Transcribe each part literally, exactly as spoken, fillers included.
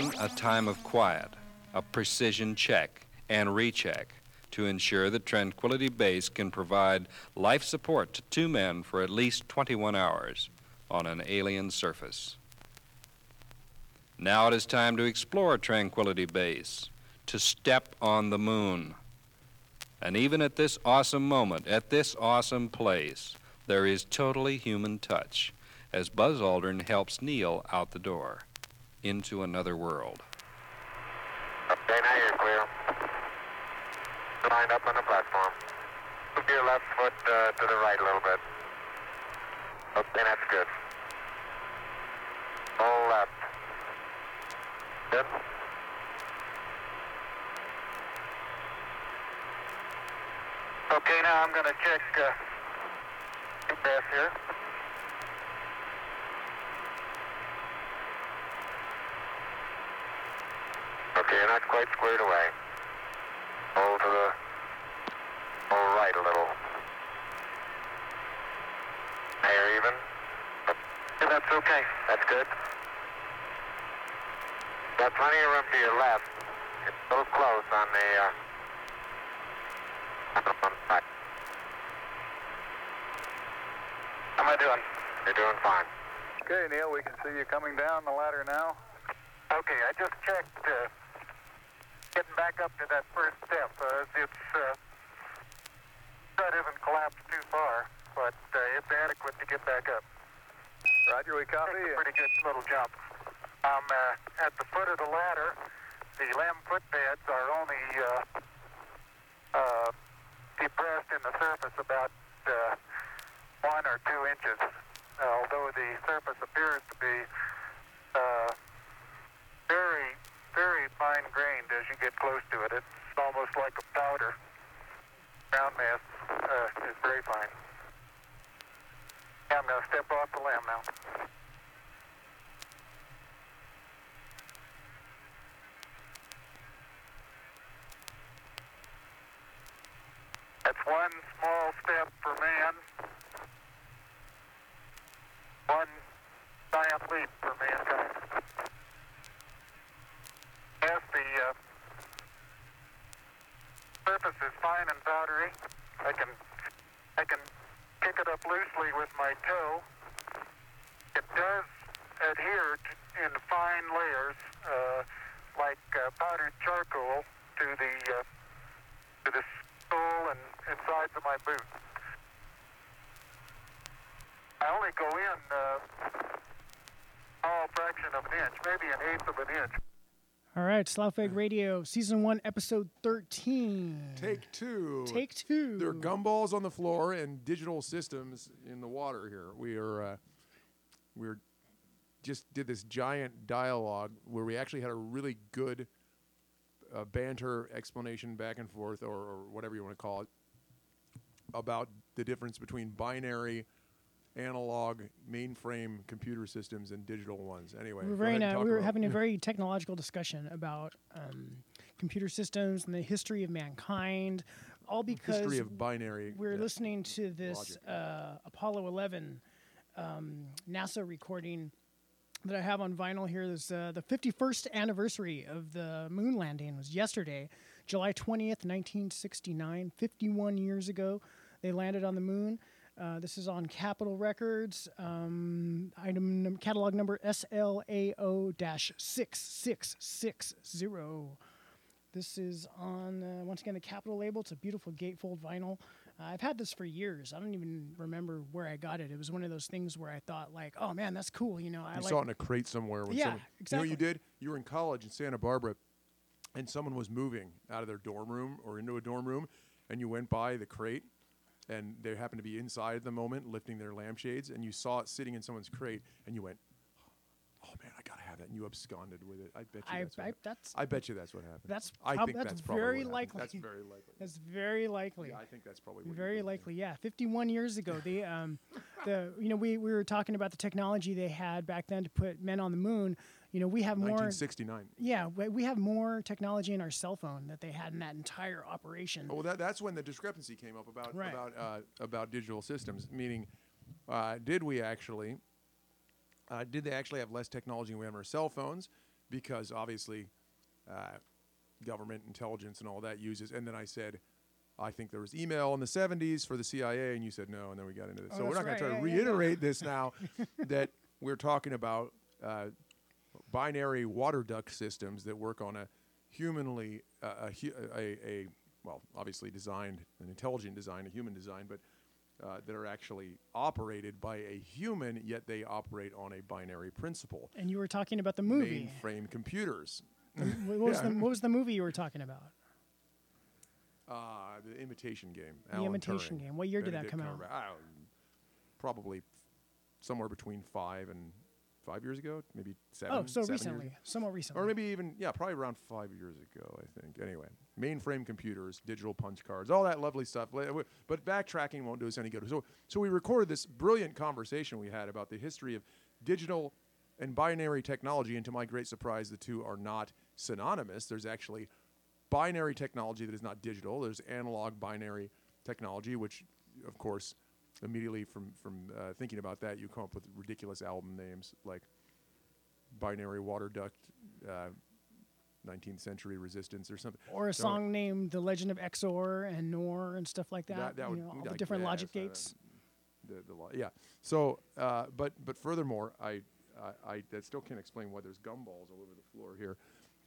Then a time of quiet, a precision check and recheck to ensure that Tranquility Base can provide life support to two men for at least twenty-one hours on an alien surface. Now it is time to explore Tranquility Base, to step on the moon. And even at this awesome moment, at this awesome place, there is totally human touch as Buzz Aldrin helps Neil out the door into another world. Okay, now you're clear. Line up on the platform. Move your left foot uh, to the right a little bit. Okay, that's good. All left. Good. Okay, now I'm going to check uh, G P S here. Okay, you're not quite squared away. Hold to the hold right a little. Now you're even. Yeah, that's okay. That's good. Got plenty of room to your left. It's a little close on the uh, how am I doing? You're doing fine. Okay, Neil, we can see you coming down the ladder now. Okay, I just checked uh, getting back up to that first step. Uh, it's uh, that isn't collapsed too far, but uh, it's adequate to get back up. Roger, we copy. It's a pretty good little jump. I'm um, uh, at the foot of the ladder. The limb footbeds are only uh, uh, depressed in the surface about uh, one or two inches, although the surface appears to be uh, very, very fine-grained as you get close to it. It's almost like a powder. Ground mass uh, is very fine. I'm going to step off the limb now. That's one small step for man, one giant leap for mankind. Yes, the uh, surface is fine and powdery. I can I can pick it up loosely with my toe. It does adhere to, in fine layers, uh, like uh, powdered charcoal, to the uh, to the sole and insides of my boot. I only go in uh, a fraction of an inch, maybe an eighth of an inch. All right, Slough-Feg Radio, Season one, Episode thirteen. Take two. Take two. There are gumballs on the floor and digital systems in the water here. We are, uh, we're just did this giant dialogue where we actually had a really good uh, banter explanation back and forth, or, or whatever you want to call it, about the difference between binary, analog, mainframe computer systems and digital ones. Anyway, we were, very na- we were having a very technological discussion about um, computer systems and the history of mankind, all because history of binary. We're yeah. listening to this uh, Apollo eleven um, NASA recording that I have on vinyl here. There's uh, the fifty-first anniversary of the moon landing was yesterday, July twentieth, nineteen sixty-nine, fifty-one years ago. They landed on the moon. Uh, this is on Capitol Records, um, item num- catalog number S L A O six six six zero. This is on, uh, once again, the Capitol label. It's a beautiful gatefold vinyl. Uh, I've had this for years. I don't even remember where I got it. It was one of those things where I thought, like, oh, man, that's cool. You know, I you like saw it in a crate somewhere. When yeah, someone, exactly. You know what you did? You were in college in Santa Barbara, and someone was moving out of their dorm room or into a dorm room, and you went by the crate, and they happened to be inside at the moment lifting their lampshades, and you saw it sitting in someone's crate, and you went, oh, man, I got to have that, and you absconded with it. I bet you I, that's, I, what that's I bet you that's what happened. That's prob- I think that's, that's probably very likely. That's very likely. That's very likely. Yeah, I think that's probably what Very likely, yeah. fifty-one years ago, they, um, the you know, we, we were talking about the technology they had back then to put men on the moon. You know, we have more... nineteen sixty-nine. Yeah, we, we have more technology in our cell phone that they had in that entire operation. Oh, well, that, that's when the discrepancy came up about right. about uh, about digital systems, meaning uh, did we actually... Uh, did they actually have less technology than we have in our cell phones? because obviously uh, government intelligence and all that uses. And then I said, I think there was email in the seventies for the C I A, and you said no, and then we got into this. Oh, so we're not right. going to try yeah, to yeah, reiterate yeah. this now that we're talking about uh, binary water duct systems that work on a humanly, uh, a, a, a, well, obviously designed, an intelligent design, a human design, but uh, that are actually operated by a human, yet they operate on a binary principle. And you were talking about the movie. Mainframe computers. What was, yeah. the, what was the movie you were talking about? Uh, the Imitation Game. The Alan Imitation Turing. Game. What year did Benedict that come Cumberbatch. Out? Probably somewhere between five and five years ago, maybe seven. Oh, so seven recently, years. somewhat recently. Or maybe even, yeah, probably around five years ago, I think. Anyway, mainframe computers, digital punch cards, all that lovely stuff. But backtracking won't do us any good. So, so we recorded this brilliant conversation we had about the history of digital and binary technology, and to my great surprise, the two are not synonymous. There's actually binary technology that is not digital. There's analog binary technology, which, of course, immediately from from uh, thinking about that, you come up with ridiculous album names like Binary Water Duct, uh, nineteenth Century Resistance, or something. Or a so song named The Legend of X O R and N O R and stuff like that. That, that would, you know, all I the different guess, logic gates. Uh, the, the lo- yeah. So, uh, but but furthermore, I, I I that still can't explain why there's gumballs all over the floor here.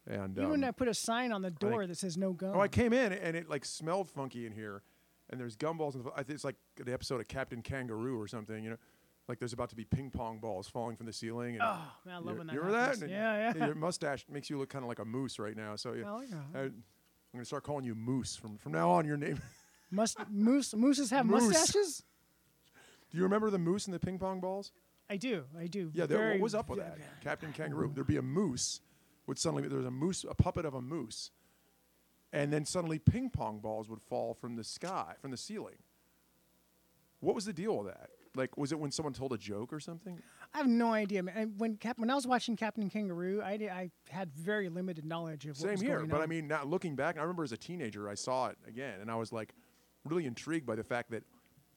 And, you um, wouldn't have put a sign on the door I, that says no gum. Oh, I came in and it like smelled funky in here, and there's gumballs. In the, I think it's like an episode of Captain Kangaroo or something, you know, like there's about to be ping pong balls falling from the ceiling. And oh, man, I love when that happens. You remember that? Yeah, yeah. Your mustache makes you look kind of like a moose right now. So yeah, well, yeah. I, I'm gonna start calling you Moose from from now on. Your name. Must moose mooses have moose. mustaches? Do you remember the moose and the ping pong balls? I do, I do. Yeah, there, what was up with that? Yeah. Captain Kangaroo. There'd be a moose. Would suddenly there was a moose, a puppet of a moose, and then suddenly ping pong balls would fall from the sky, from the ceiling. What was the deal with that? Like, was it when someone told a joke or something? I have no idea, man. When Cap- when I was watching Captain Kangaroo, I, did, I had very limited knowledge of what Same was here, going on. Same here, but I mean, now looking back, I remember as a teenager, I saw it again, and I was like really intrigued by the fact that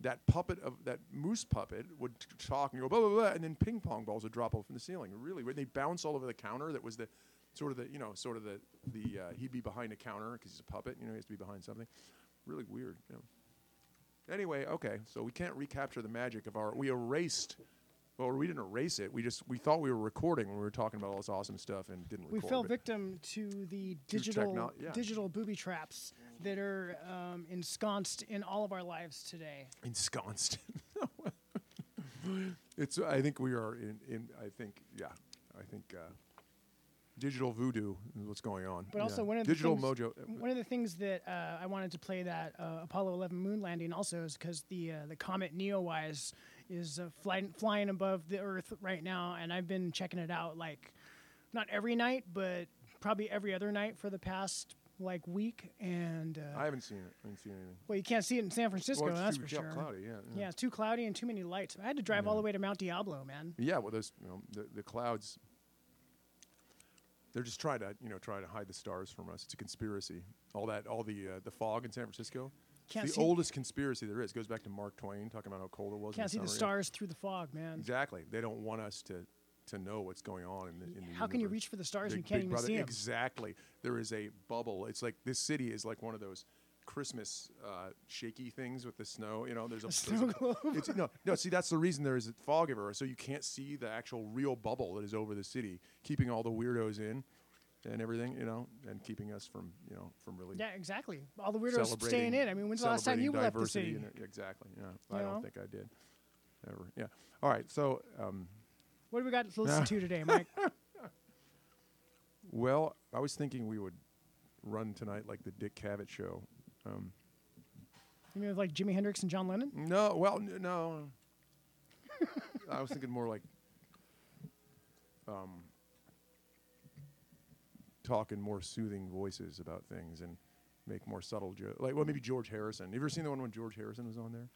that puppet of that moose puppet would t- talk and go blah blah blah, and then ping pong balls would drop off from the ceiling. Really, weird. They bounce all over the counter. That was the Sort of the, you know, sort of the, the uh, he'd be behind a counter because he's a puppet. You know, he has to be behind something. Really weird. You know. Anyway, okay, so we can't recapture the magic of our, we erased, well, we didn't erase it. We just, we thought we were recording when we were talking about all this awesome stuff and didn't record. We fell victim to the digital to techno- yeah. digital booby traps that are um, ensconced in all of our lives today. Ensconced. It's, I think we are in, in I think, yeah, I think, uh, digital voodoo is what's going on. But also yeah. one of the digital things, mojo. One of the things that uh, I wanted to play that uh, Apollo eleven moon landing also is because the uh, the comet Neowise is uh, flying flying above the Earth right now, and I've been checking it out like not every night, but probably every other night for the past like week. And uh, I haven't seen it. I haven't seen anything. Well, you can't see it in San Francisco. Well, that's too, for sure. Cloudy, yeah, yeah. yeah, it's too cloudy and too many lights. I had to drive yeah. all the way to Mount Diablo, man. Yeah, well, those you know, the the clouds. They're just trying to, you know, try to hide the stars from us. It's a conspiracy. All that, all the uh, the fog in San Francisco. Can't it's the oldest conspiracy there is. It goes back to Mark Twain talking about how cold it was. Can't in the see summer. the stars yeah. through the fog, man. Exactly. They don't want us to, to know what's going on in the. In the how universe. Can you reach for the stars and you can't even brother. see them? Exactly. There is a bubble. It's like this city is like one of those Christmas uh, shaky things with the snow. You know, there's a, a snow there's globe. A, it's, no, no. See, that's the reason there is a fog everywhere, so you can't see the actual real bubble that is over the city, keeping all the weirdos in and everything. You know, and keeping us from, you know, from really. Yeah, exactly. All the weirdos staying in. I mean, when's the last time you left the city? It, exactly. Yeah, you I know? don't think I did. Ever. Yeah. All right. So, um, what do we got to listen uh, to today, Mike? Well, I was thinking we would run tonight like the Dick Cavett Show. Um, you mean like Jimi Hendrix and John Lennon? No, well, n- no. I was thinking more like um, talk in more soothing voices about things and make more subtle jokes. Like, well, maybe George Harrison. Have you ever seen the one when George Harrison was on there?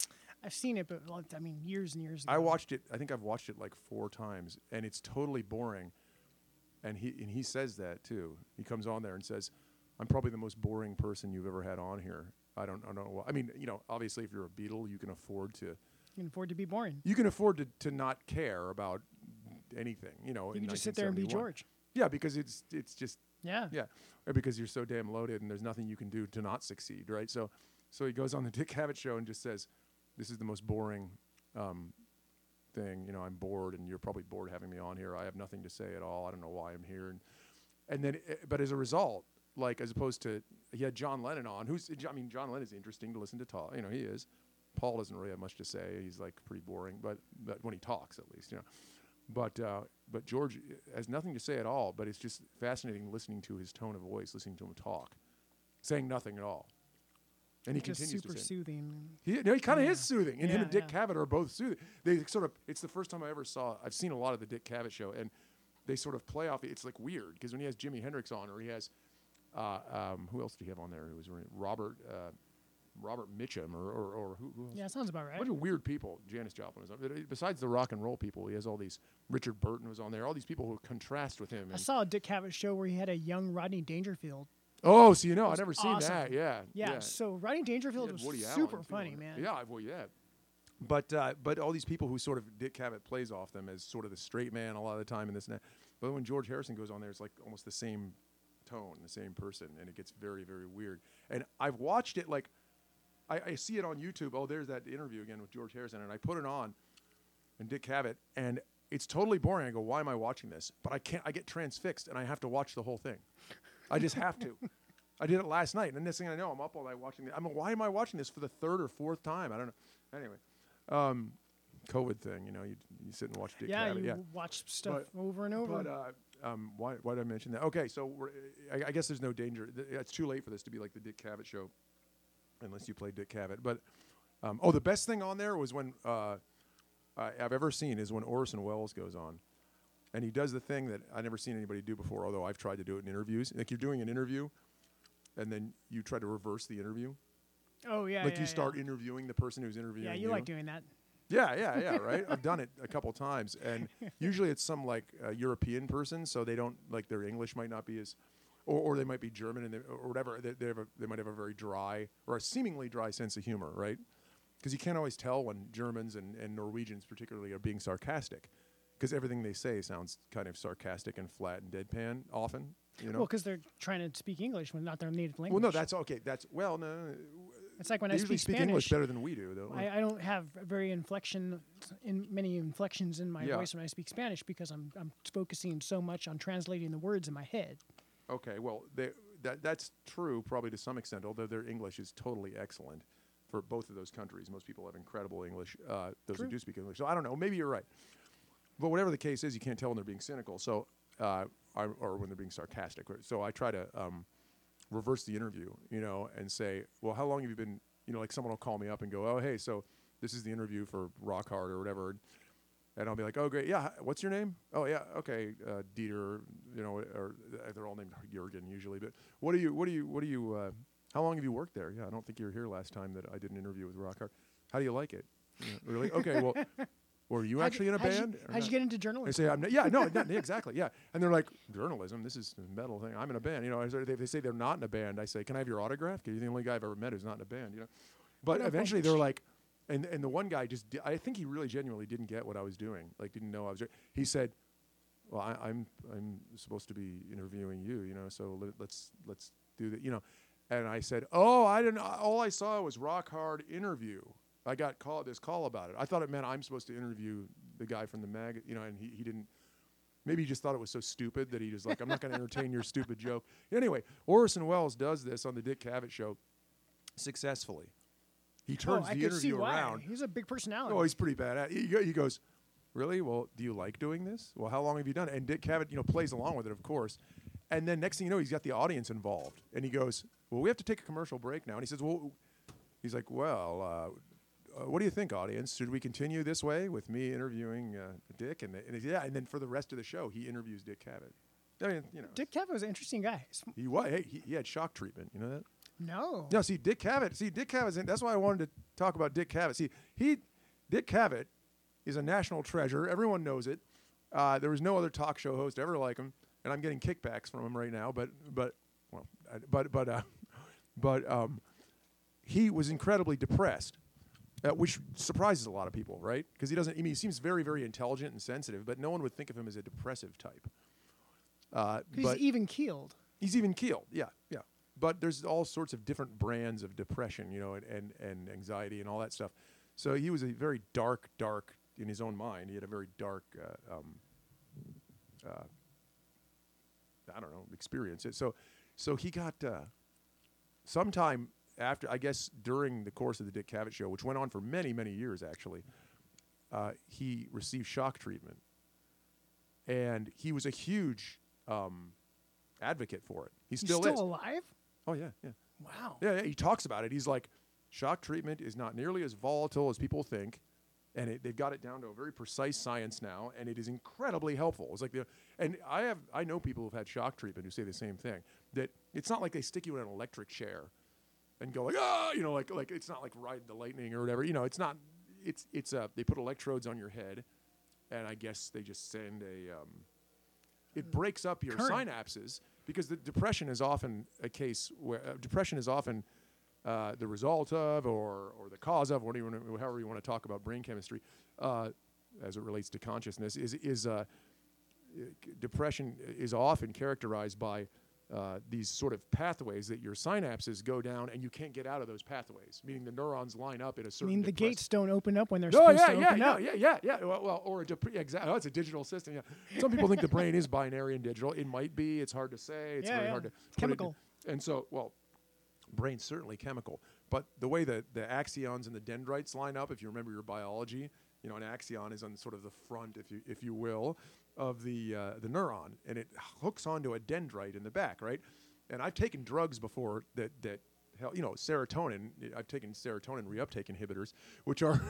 I've seen it, but like, I mean, years and years ago. I watched it. I think I've watched it like four times, and it's totally boring. And he and he says that too. He comes on there and says, I'm probably the most boring person you've ever had on here. I don't, I don't know why. I mean, you know, obviously, if you're a Beatle, you can afford to. You can afford to be boring. You can afford to, to not care about anything. You know, you can just sit there and be George. Yeah, because it's it's just yeah yeah or because you're so damn loaded and there's nothing you can do to not succeed, right? So so he goes on the Dick Cavett Show and just says, "This is the most boring um, thing. You know, I'm bored, and you're probably bored having me on here. I have nothing to say at all. I don't know why I'm here." And and then, uh, but as a result, like as opposed to he had John Lennon on, who's I mean, John Lennon is interesting to listen to talk. You know, he is. Paul doesn't really have much to say. He's like pretty boring, but but when he talks, at least, you know. But uh, but George has nothing to say at all. But it's just fascinating listening to his tone of voice, listening to him talk, saying nothing at all. And he just continues super to soothing. He, no, he kind of yeah. is soothing, and yeah, him and Dick yeah. Cavett are both soothing. They sort of. It's the first time I ever saw. I've seen a lot of the Dick Cavett Show, and they sort of play off. It's like weird because when he has Jimi Hendrix on, or he has uh, um, who else did he have on there? It was Robert uh, Robert Mitchum, or or, or who, who else? Yeah, sounds about right. A bunch of weird people. Janis Joplin was on. Besides the rock and roll people, he has all these. Richard Burton was on there. All these people who contrast with him. I saw a Dick Cavett Show where he had a young Rodney Dangerfield. Oh, so you know, I've never awesome. seen that. Yeah, yeah. Yeah. So Rodney Dangerfield was Woody super Allen, funny, man. Yeah, well, yeah. But uh, but all these people who sort of Dick Cavett plays off them as sort of the straight man a lot of the time and this and that. But when George Harrison goes on there, it's like almost the same tone, the same person, and it gets very, very weird. And I've watched it like I, I see it on YouTube. Oh, there's that interview again with George Harrison, and I put it on and Dick Cavett, and it's totally boring. I go, why am I watching this? But I can't. I get transfixed, and I have to watch the whole thing. I just have to. I did it last night, and the next thing I know, I'm up all night watching. The, I mean, why am I watching this for the third or fourth time? I don't know. Anyway, um, COVID thing, you know, you you sit and watch Dick yeah, Cavett. You yeah, you watch stuff but, over and over. But uh, um, why why did I mention that? Okay, so we're, I, I guess there's no danger. Th- it's too late for this to be like the Dick Cavett Show, unless you play Dick Cavett. But um, oh, the best thing on there was when uh, I, I've ever seen is when Orson Welles goes on. And he does the thing that I've never seen anybody do before, although I've tried to do it in interviews. Like you're doing an interview, and then you try to reverse the interview. Oh, yeah, Like yeah, you start yeah. interviewing the person who's interviewing you. Yeah, you, you like doing that. Yeah, yeah, yeah, right? I've done it a couple times. And usually it's some, like, uh, European person, so they don't, like, their English might not be as, or, or they might be German and they, or whatever. They, they, have a, they might have a very dry, or a seemingly dry sense of humor, right? Because you can't always tell when Germans and, and Norwegians particularly are being sarcastic. Because everything they say sounds kind of sarcastic and flat and deadpan often, you know. Well, because they're trying to speak English when not their native language. Well, no, that's okay. That's well, no. no, no. It's like when they I usually speak, speak Spanish, English better than we do, though. I, I don't have very inflection, in many inflections in my yeah. voice when I speak Spanish because I'm I'm focusing so much on translating the words in my head. Okay, well, they, that that's true probably to some extent. Although their English is totally excellent for both of those countries. Most people have incredible English. Uh, those true. who do speak English. So I don't know. Maybe you're right. But whatever the case is, you can't tell when they're being cynical, so uh, I, or when they're being sarcastic. So I try to um, reverse the interview, you know, and say, well, how long have you been, you know, like someone will call me up and go, oh, hey, so this is the interview for Rock Hard or whatever. And I'll be like, oh, great, yeah, what's your name? Oh, yeah, okay, uh, Dieter, you know, or they're all named Jürgen usually. But what do you, what do you, what do you, uh, how long have you worked there? Yeah, I don't think you were here last time that I did an interview with Rock Hard. How do you like it? Yeah, really? Okay, well... Or are you how'd actually you, in a how'd band? You, how'd you get into journalism? They say, I'm n- yeah, no, not, exactly, yeah. And they're like, journalism, this is a metal thing. I'm in a band. You know, I, they, they say they're not in a band. I say, can I have your autograph? Because you're the only guy I've ever met who's not in a band, you know. But eventually they're like, and and the one guy just, di- I think he really genuinely didn't get what I was doing. Like, didn't know I was doing. He said, well, I, I'm I'm supposed to be interviewing you, you know, so li- let's let's do that, you know. And I said, oh, I didn't, all I saw was Rock Hard interview. I got call this call about it. I thought it meant I'm supposed to interview the guy from the mag, you know, and he, he didn't. Maybe he just thought it was so stupid that he was like, I'm not going to entertain your stupid joke. Anyway, Orson Welles does this on the Dick Cavett Show successfully. He turns oh, the interview around. He's a big personality. Oh, he's pretty bad. He, he goes, really? Well, do you like doing this? Well, how long have you done it? And Dick Cavett, you know, plays along with it, of course. And then next thing you know, he's got the audience involved. And he goes, well, we have to take a commercial break now. And he says, well, he's like, well, uh, Uh, what do you think, audience? Should we continue this way with me interviewing uh, Dick? And, the, and yeah, and then for the rest of the show, he interviews Dick Cavett. I mean, you know, Dick Cavett was an interesting guy. He was. Hey, he, he had shock treatment. You know that? No. No. See, Dick Cavett. See, Dick Cavett's in, that's why I wanted to talk about Dick Cavett. See, he, Dick Cavett, is a national treasure. Everyone knows it. Uh, there was no other talk show host ever like him, and I'm getting kickbacks from him right now. But but well, I, but but uh, but um, he was incredibly depressed. Uh, which surprises a lot of people, right? Because he doesn't. I mean, he seems very, very intelligent and sensitive, but no one would think of him as a depressive type. Uh, he's even keeled. He's even keeled. Yeah, yeah. But there's all sorts of different brands of depression, you know, and, and, and anxiety and all that stuff. So he was a very dark, dark, in his own mind, he had a very dark, uh, um, uh, I don't know, experience. So so he got, uh, sometime after, I guess during the course of the Dick Cavett Show, which went on for many, many years, actually, uh, he received shock treatment. And he was a huge um, advocate for it. He still, still is. He's still alive? Oh, yeah, yeah. Wow. Yeah, yeah, he talks about it. He's like, shock treatment is not nearly as volatile as people think, and it, they've got it down to a very precise science now, and it is incredibly helpful. It's like the, and I have I know people who've had shock treatment who say the same thing, that it's not like they stick you in an electric chair and go like, ah, you know, like like it's not like ride the lightning or whatever. You know, it's not, it's it's uh they put electrodes on your head. And I guess they just send a, um, it breaks up your Current. synapses, because the depression is often a case where, uh, depression is often uh, the result of or or the cause of, whatever you wanna, however you want to talk about brain chemistry, uh, as it relates to consciousness, is, is uh, depression is often characterized by uh, these sort of pathways that your synapses go down, and you can't get out of those pathways. Meaning the neurons line up in a certain. I mean, the gates don't open up when they're no, supposed yeah, to yeah, open yeah, up. Yeah, yeah, yeah, yeah. Well, well or a dep- exactly. Oh, it's a digital system. Yeah. Some people think the brain is binary and digital. It might be. It's hard to say. It's yeah, very yeah. hard to. It's chemical. It and so, well, brain's certainly chemical, but the way that the axons and the dendrites line up, if you remember your biology, you know, an axon is on sort of the front, if you if you will. Of the uh, the neuron, and it hooks onto a dendrite in the back, right? And I've taken drugs before that that help, you know, serotonin. I've taken serotonin reuptake inhibitors, which are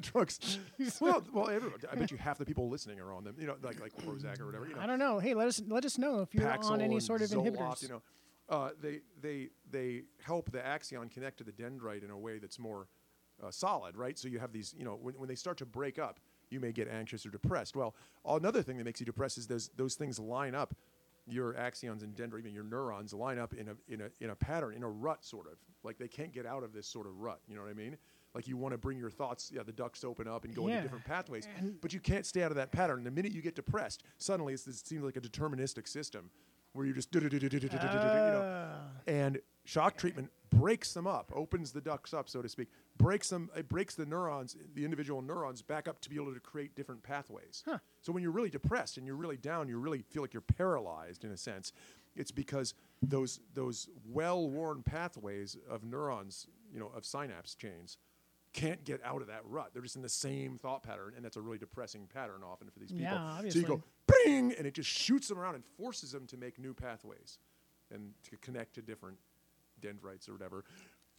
drugs. well, well, I bet you half the people listening are on them. You know, like like Prozac or whatever. You know. I don't know. Hey, let us let us know if you're Paxil on any sort of Zoloft, inhibitors. You know, uh, they they they help the axon connect to the dendrite in a way that's more uh, solid, right? So you have these, you know, when when they start to break up, you may get anxious or depressed. Well, another thing that makes you depressed is those those things line up. Your axons and dendrites, even your neurons, line up in a in a in a pattern, in a rut, sort of. Like they can't get out of this sort of rut. You know what I mean? Like you want to bring your thoughts, yeah, the ducts open up and go yeah. into different pathways, and but you can't stay out of that pattern. The minute you get depressed, suddenly it's, it seems like a deterministic system where you're just, you know. And shock treatment breaks them up, opens the ducts up, so to speak. Breaks them. It breaks the neurons, the individual neurons, back up to be able to create different pathways. Huh. So when you're really depressed and you're really down, you really feel like you're paralyzed in a sense. It's because those those well-worn pathways of neurons, you know, of synapse chains, can't get out of that rut. They're just in the same thought pattern, and that's a really depressing pattern often for these people. Yeah, obviously. So you go, bing, and it just shoots them around and forces them to make new pathways and to connect to different dendrites or whatever,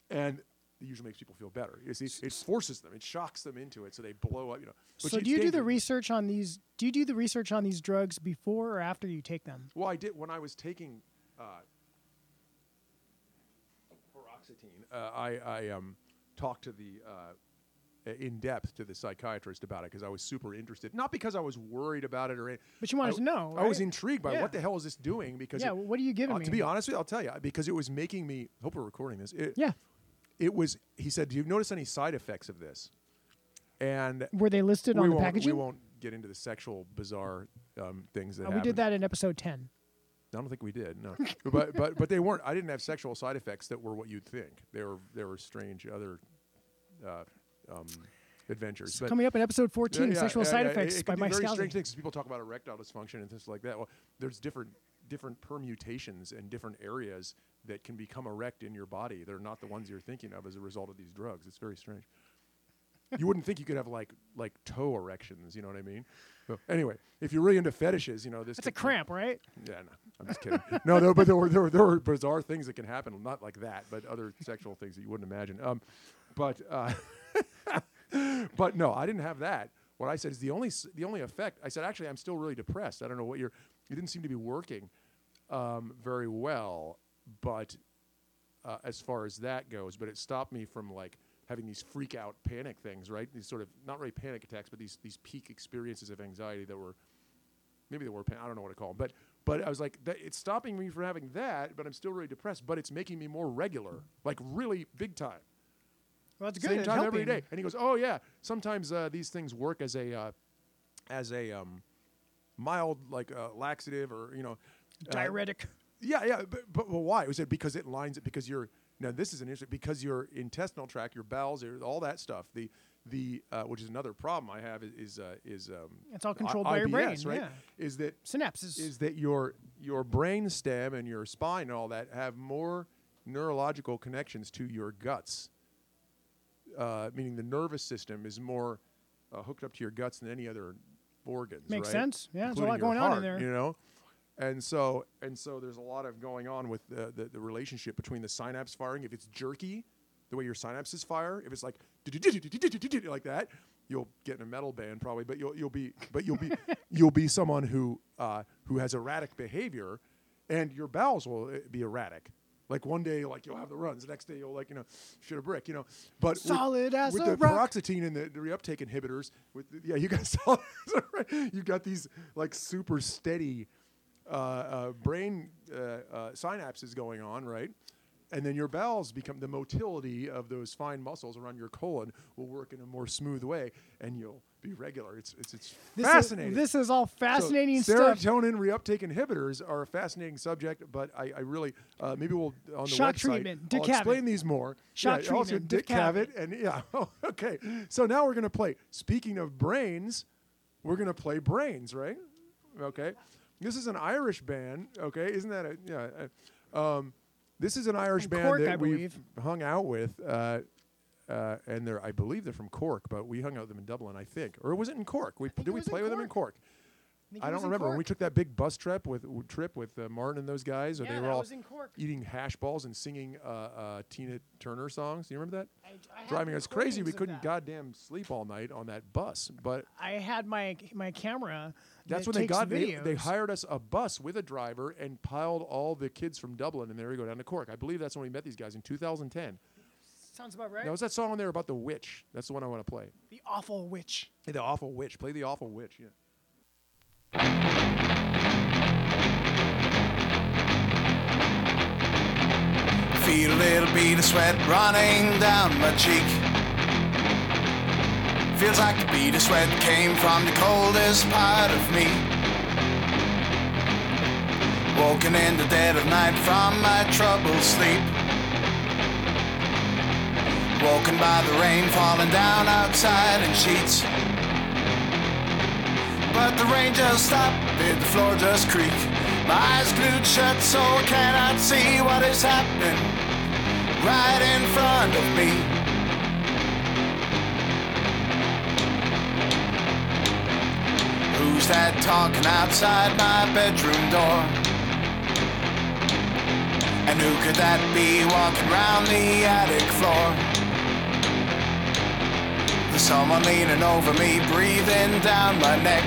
and it usually makes people feel better. You see, it forces them, it shocks them into it, so they blow up. You know. Which so do you dangerous. do the research on these? Do you do the research on these drugs before or after you take them? Well, I did when I was taking uh, paroxetine. Uh, I, I um, talked to the uh, in depth to the psychiatrist about it because I was super interested. Not because I was worried about it or anything. But you wanted I, to know. Right? I was intrigued by yeah. what the hell is this doing? Because yeah, it, what are you giving uh, me? To be honest with you, I'll tell you because it was making me. I hope we're recording this. It, yeah. It was, he said, do you notice any side effects of this? And were they listed on the packaging? We won't get into the sexual bizarre um, things that uh, happen. We did that in episode ten. I don't think we did, no. but but but they weren't. I didn't have sexual side effects that were what you'd think. They were they were strange other uh, um, adventures. So coming up in episode fourteen, yeah, yeah, sexual yeah, side yeah, effects it, it by Mike Scalzi. Very strange things. People talk about erectile dysfunction and things like that. Well, there's different different permutations and different areas that can become erect in your body. They're not the ones you're thinking of as a result of these drugs. It's very strange. You wouldn't think you could have like like toe erections, you know what I mean? So anyway, if you're really into fetishes, you know this. It's a cramp, right? Yeah, no, I'm just kidding. no, no, but there were, there were there were bizarre things that can happen, not like that, but other sexual things that you wouldn't imagine. Um, but uh, but no, I didn't have that. What I said is the only s- the only effect. I said actually, I'm still really depressed. I don't know what you're. You didn't seem to be working um, very well. But uh, as far as that goes, but it stopped me from like having these freak out panic things, right? These sort of not really panic attacks, but these these peak experiences of anxiety that were maybe they were pan- I don't know what to call them, but but I was like th- it's stopping me from having that, but I'm still really depressed. But it's making me more regular, like really big time. Well, that's good. Same it's time helping. Every day. And he goes, oh yeah, sometimes uh, these things work as a uh, as a um, mild like uh, laxative or you know. Diuretic. Uh, yeah, yeah, but, but well, why? Was it because it lines it? Because you're now this is an interesting because your intestinal tract, your bowels, all that stuff. The the uh, which is another problem I have is is, uh, is um, it's all controlled I- by I B S, your brain, right? Yeah. Is that synapses? Is that your your brain stem and your spine and all that have more neurological connections to your guts? Uh, meaning the nervous system is more uh, hooked up to your guts than any other organs. Makes right? sense. Yeah, there's a lot going heart, on in there. You know, and so and so there's a lot of going on with the, the the relationship between the synapse firing. If it's jerky, the way your synapses fire, if it's like like that, you'll get in a metal band probably. But you'll you'll be but you'll be you'll be someone who uh, who has erratic behavior, and your bowels will be erratic. Like one day, like you'll have the runs. The next day, you'll like you know, shit a brick, you know. But solid with, as with a the rock. Paroxetine and the, the reuptake inhibitors, with the, yeah, you got solid. You got these like super steady uh, uh, brain uh, uh, synapses going on, right? And then your bowels become the motility of those fine muscles around your colon will work in a more smooth way, and you'll be regular. It's it's it's this fascinating. Is, this is all fascinating so stuff. Serotonin reuptake inhibitors are a fascinating subject, but I, I really uh, maybe we'll on the Shock website. Treatment. Dick I'll Cavett. Explain these more. Shock yeah, treatment. Also Dick, Dick Cavett. Cavett and yeah. Okay. So now we're gonna play. Speaking of brains, we're gonna play Brains, right? Okay. This is an Irish band. Okay. Isn't that a yeah? Uh, um, This is an Irish from band Cork, that we hung out with, uh, uh, and they're I believe they're from Cork, but we hung out with them in Dublin, I think, or was it in Cork? We p- did we play with Cork. them in Cork? I, I don't remember. When we took that big bus trip with w- trip with uh, Martin and those guys, yeah, they were all eating hash balls and singing uh, uh, Tina Turner songs. Do you remember that? I, I Driving us crazy, we couldn't that. goddamn sleep all night on that bus. But I had my my camera. That's when they got they, they hired us a bus with a driver and piled all the kids from Dublin and there we go down to Cork. I believe that's when we met these guys in two thousand ten. Sounds about right. Now, was that song on there about the witch? That's the one I want to play. The Awful Witch. Hey, the Awful Witch. Play the Awful Witch. Yeah. Feel a little bead of sweat running down my cheek. Feels like the bead of sweat came from the coldest part of me. Woken in the dead of night from my troubled sleep. Woken by the rain falling down outside in sheets. But the rain just stopped, did the floor just creak? My eyes glued shut so I cannot see what is happening right in front of me. Who's that talking outside my bedroom door? And who could that be walking round the attic floor? Someone leaning over me, breathing down my neck,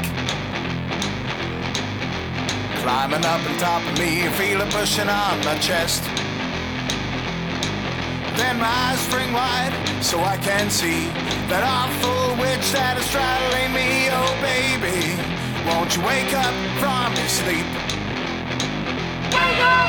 climbing up on top of me, feel it pushing on my chest. Then my eyes spring wide so I can see that awful witch that is straddling me. Oh baby, won't you wake up from your sleep? Wake up!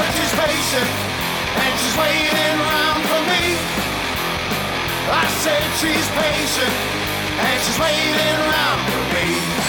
And she's waiting around for me. I said she's patient, and she's waiting around for me.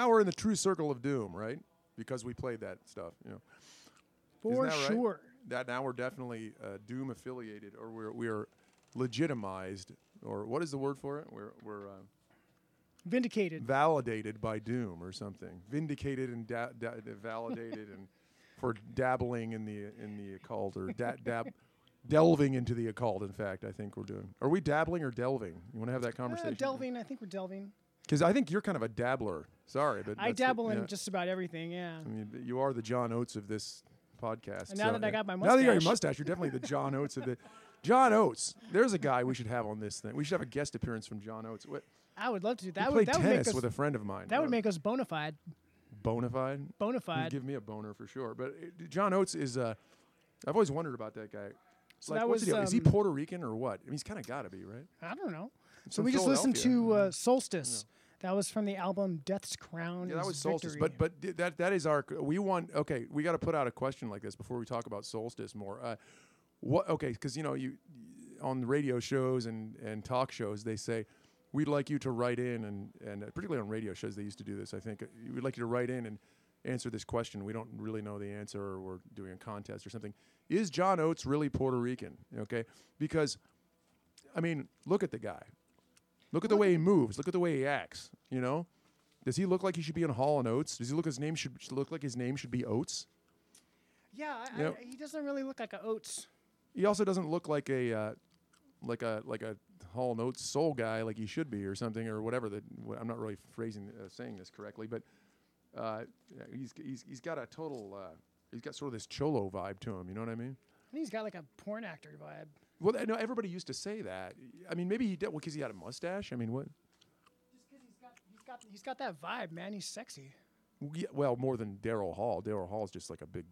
now we're in the true circle of doom, right? Because we played that stuff, you know. For that sure. Right? That now we're definitely uh, doom affiliated, or we're we are legitimized, or what is the word for it? We're we're uh, vindicated, validated by doom or something. Vindicated and da- da- validated and for dabbling in the in the occult or da- dab. Delving into the occult, in fact, I think we're doing. Are we dabbling or delving? You want to have that conversation? Uh, delving, I think we're delving. Because I think you're kind of a dabbler. Sorry, but I dabble the, in yeah. just about everything. Yeah. I mean, you are the John Oates of this podcast. And now so, that yeah. I got my mustache, now that you got your mustache, you're definitely the John Oates of the. John Oates. There's a guy we should have on this thing. We should have a guest appearance from John Oates. What? I would love to do that. We would, played that tennis would make us, with a friend of mine. That uh, would make us bona fide. Bona fide. Bona fide. You'd give me a boner for sure. But uh, John Oates is. Uh, I've always wondered about that guy. So like, that what's was, the deal? Um, Is he Puerto Rican or what? I mean, he's kind of got to be, right? I don't know. It's so we just listened to uh, Solstice. No. That was from the album Death's Crown. Yeah, that was Solstice. Victory. But but that that is our we want. Okay, we got to put out a question like this before we talk about Solstice more. Uh, what? Okay, because you know you on the radio shows and, and talk shows they say we'd like you to write in and and uh, particularly on radio shows they used to do this. I think uh, we'd like you to write in and answer this question. We don't really know the answer, or we're doing a contest or something. Is John Oates really Puerto Rican? Okay, because, I mean, look at the guy. Look at the way he moves. Look at the way he acts. You know, does he look like he should be in Hall and Oates? Does he look his name should look like his name should be Oates? Yeah, I, I, he doesn't really look like a Oates. He also doesn't look like a uh, like a like a Hall and Oates soul guy like he should be, or something, or whatever. That I'm not really phrasing uh, saying this correctly, but uh, he's he's he's got a total. Uh, He's got sort of this cholo vibe to him, you know what I mean? And he's got like a porn actor vibe. Well, th- no, everybody used to say that. I mean, maybe he did, well, because he had a mustache. I mean, what? Just because he's got, he's got, he's got that vibe, man. He's sexy. Yeah, well, more than Daryl Hall. Daryl Hall's just like a big,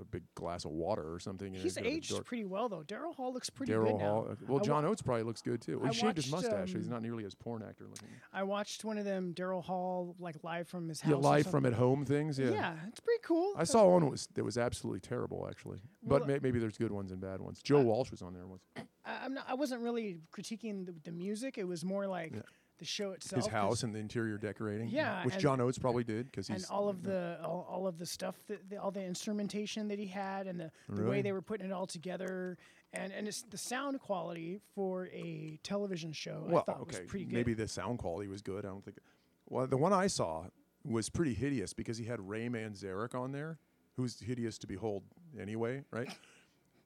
a big glass of water or something. You he's know, aged pretty well, though. Daryl Hall looks pretty Darryl good Hall, now. Uh, well, I John wa- Oates probably looks good too. Well, he I shaved watched, his mustache. Um, so he's not nearly as porn actor looking. I watched one of them Daryl Hall like live from his house. Yeah, live from at home things. Yeah, yeah, it's pretty cool. I That's saw cool. one was that was absolutely terrible, actually. Well, but may- maybe there's good ones and bad ones. Joe uh, Walsh was on there once. I, I'm not. I wasn't really critiquing the, the music. It was more like. Yeah. The show itself, his house and the interior decorating, yeah, which John Oates probably did because he's and all of the all, all of the stuff, that the, all the instrumentation that he had, and the, the really? way they were putting it all together, and and it's the sound quality for a television show. Well, I thought okay, was pretty good. Maybe the sound quality was good. I don't think. Well, the one I saw was pretty hideous because he had Ray Manzarek on there, who's hideous to behold anyway, right?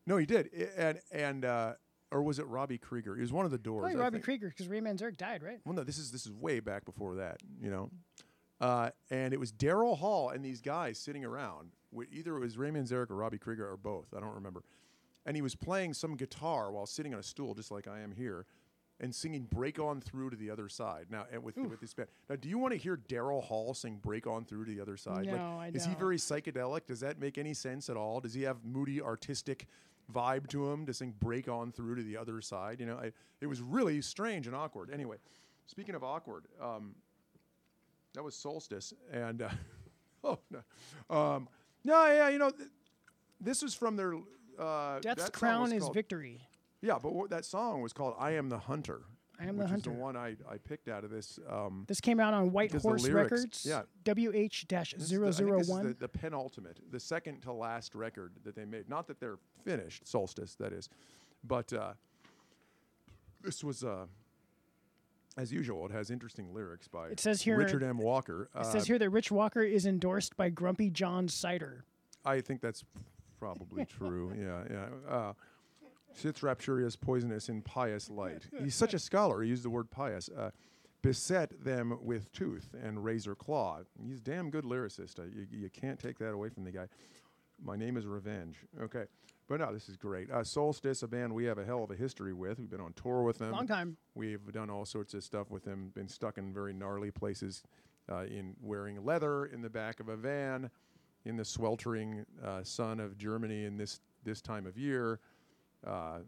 No, he did, I, and and. Uh, Or was it Robbie Krieger? It was one of the Doors. Probably I Robbie think. Krieger, because Ray Manzarek died, right? Well, no, this is this is way back before that, you know. Uh, and it was Daryl Hall and these guys sitting around. Either it was Ray Manzarek or Robbie Krieger or both. I don't remember. And he was playing some guitar while sitting on a stool, just like I am here, and singing "Break On Through to the Other Side." Now, and with Ooh. with this band. Now, do you want to hear Daryl Hall sing "Break On Through to the Other Side"? No, like, I don't. Is he very psychedelic? Does that make any sense at all? Does he have moody, artistic vibe to him to sing "Break On Through to the Other Side"? You know, I, it was really strange and awkward. Anyway, speaking of awkward, um, that was Solstice, and uh, oh no, um, no, yeah, you know, th- this is from their uh, Death's Crown is called, Victory. Yeah, but wh- that song was called "I Am the Hunter." I am which the hunter. Is the one I, I picked out of this. Um, this came out on White Horse Records. Yeah. W H zero zero one. The, the penultimate, the second to last record that they made. Not that they're finished, Solstice, that is. But uh, this was, uh, as usual, it has interesting lyrics by it says here, Richard M. Walker. It uh, says here that Rich Walker is endorsed by Grumpy John Cider. I think that's probably true. Yeah, yeah. Uh, Sits rapturous, poisonous, in pious light. He's such a scholar. He used the word pious. Uh, beset them with tooth and razor claw. He's a damn good lyricist. Uh, you, you can't take that away from the guy. My name is Revenge. Okay. But no, this is great. Uh, Solstice, a band we have a hell of a history with. We've been on tour with them. Long time. We've done all sorts of stuff with them. Been stuck in very gnarly places uh, in wearing leather in the back of a van in the sweltering uh, sun of Germany in this, this time of year. Uh,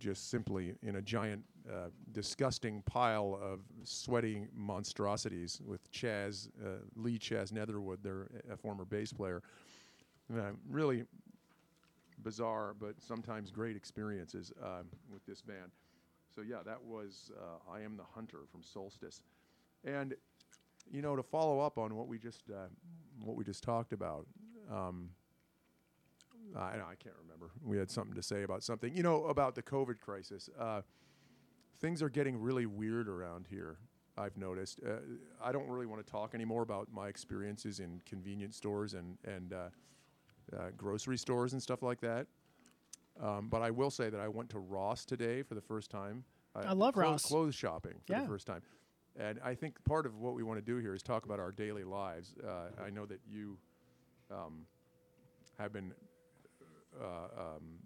just simply in a giant, uh, disgusting pile of sweaty monstrosities with Chaz, uh, Lee Chaz Netherwood, their uh, former bass player. Uh, really bizarre, but sometimes great experiences uh, with this band. So yeah, that was uh, I Am the Hunter from Solstice. And you know, to follow up on what we just uh, what we just talked about, um, I, I can't remember. We had something to say about something, you know, about the COVID crisis. Uh, things are getting really weird around here, I've noticed. Uh, I don't really want to talk anymore about my experiences in convenience stores and, and uh, uh, grocery stores and stuff like that. Um, but I will say that I went to Ross today for the first time. I, I love clothes, Ross. Clothes shopping for yeah. the first time. And I think part of what we want to do here is talk about our daily lives. Uh, I know that you um, have been uh, um,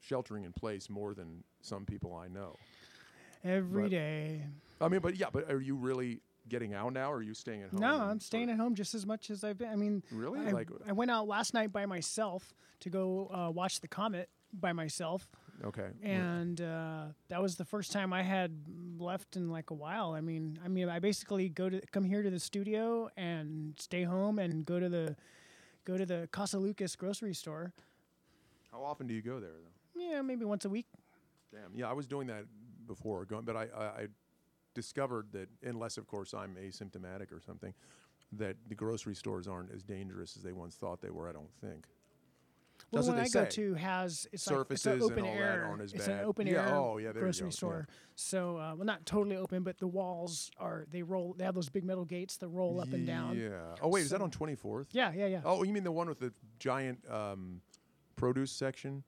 sheltering in place more than some people I know. Every but, day. I mean, but yeah, but are you really getting out now, or are you staying at home? No, I'm staying or? at home just as much as I've been. I mean, really? I, like, I went out last night by myself to go uh, watch the Comet by myself. Okay. And uh, that was the first time I had left in like a while. I mean, I mean, I basically go to come here to the studio and stay home and go to the go to the Casa Lucas grocery store. How often do you go there, though? Yeah, maybe once a week. Damn. Yeah, I was doing that before going, but I, I, I discovered that, unless of course I'm asymptomatic or something, that the grocery stores aren't as dangerous as they once thought they were. I don't think. Well, that's when I go to has it's surfaces like, it's an open and all air. That aren't as bad. It's an open yeah, air oh, yeah, grocery store. Yeah. So, uh, well, not totally open, but the walls are they roll. They have those big metal gates that roll up yeah. and down. Yeah. Oh wait, so, is that on twenty-fourth? Yeah, yeah, yeah. Oh, you mean the one with the giant um, produce section?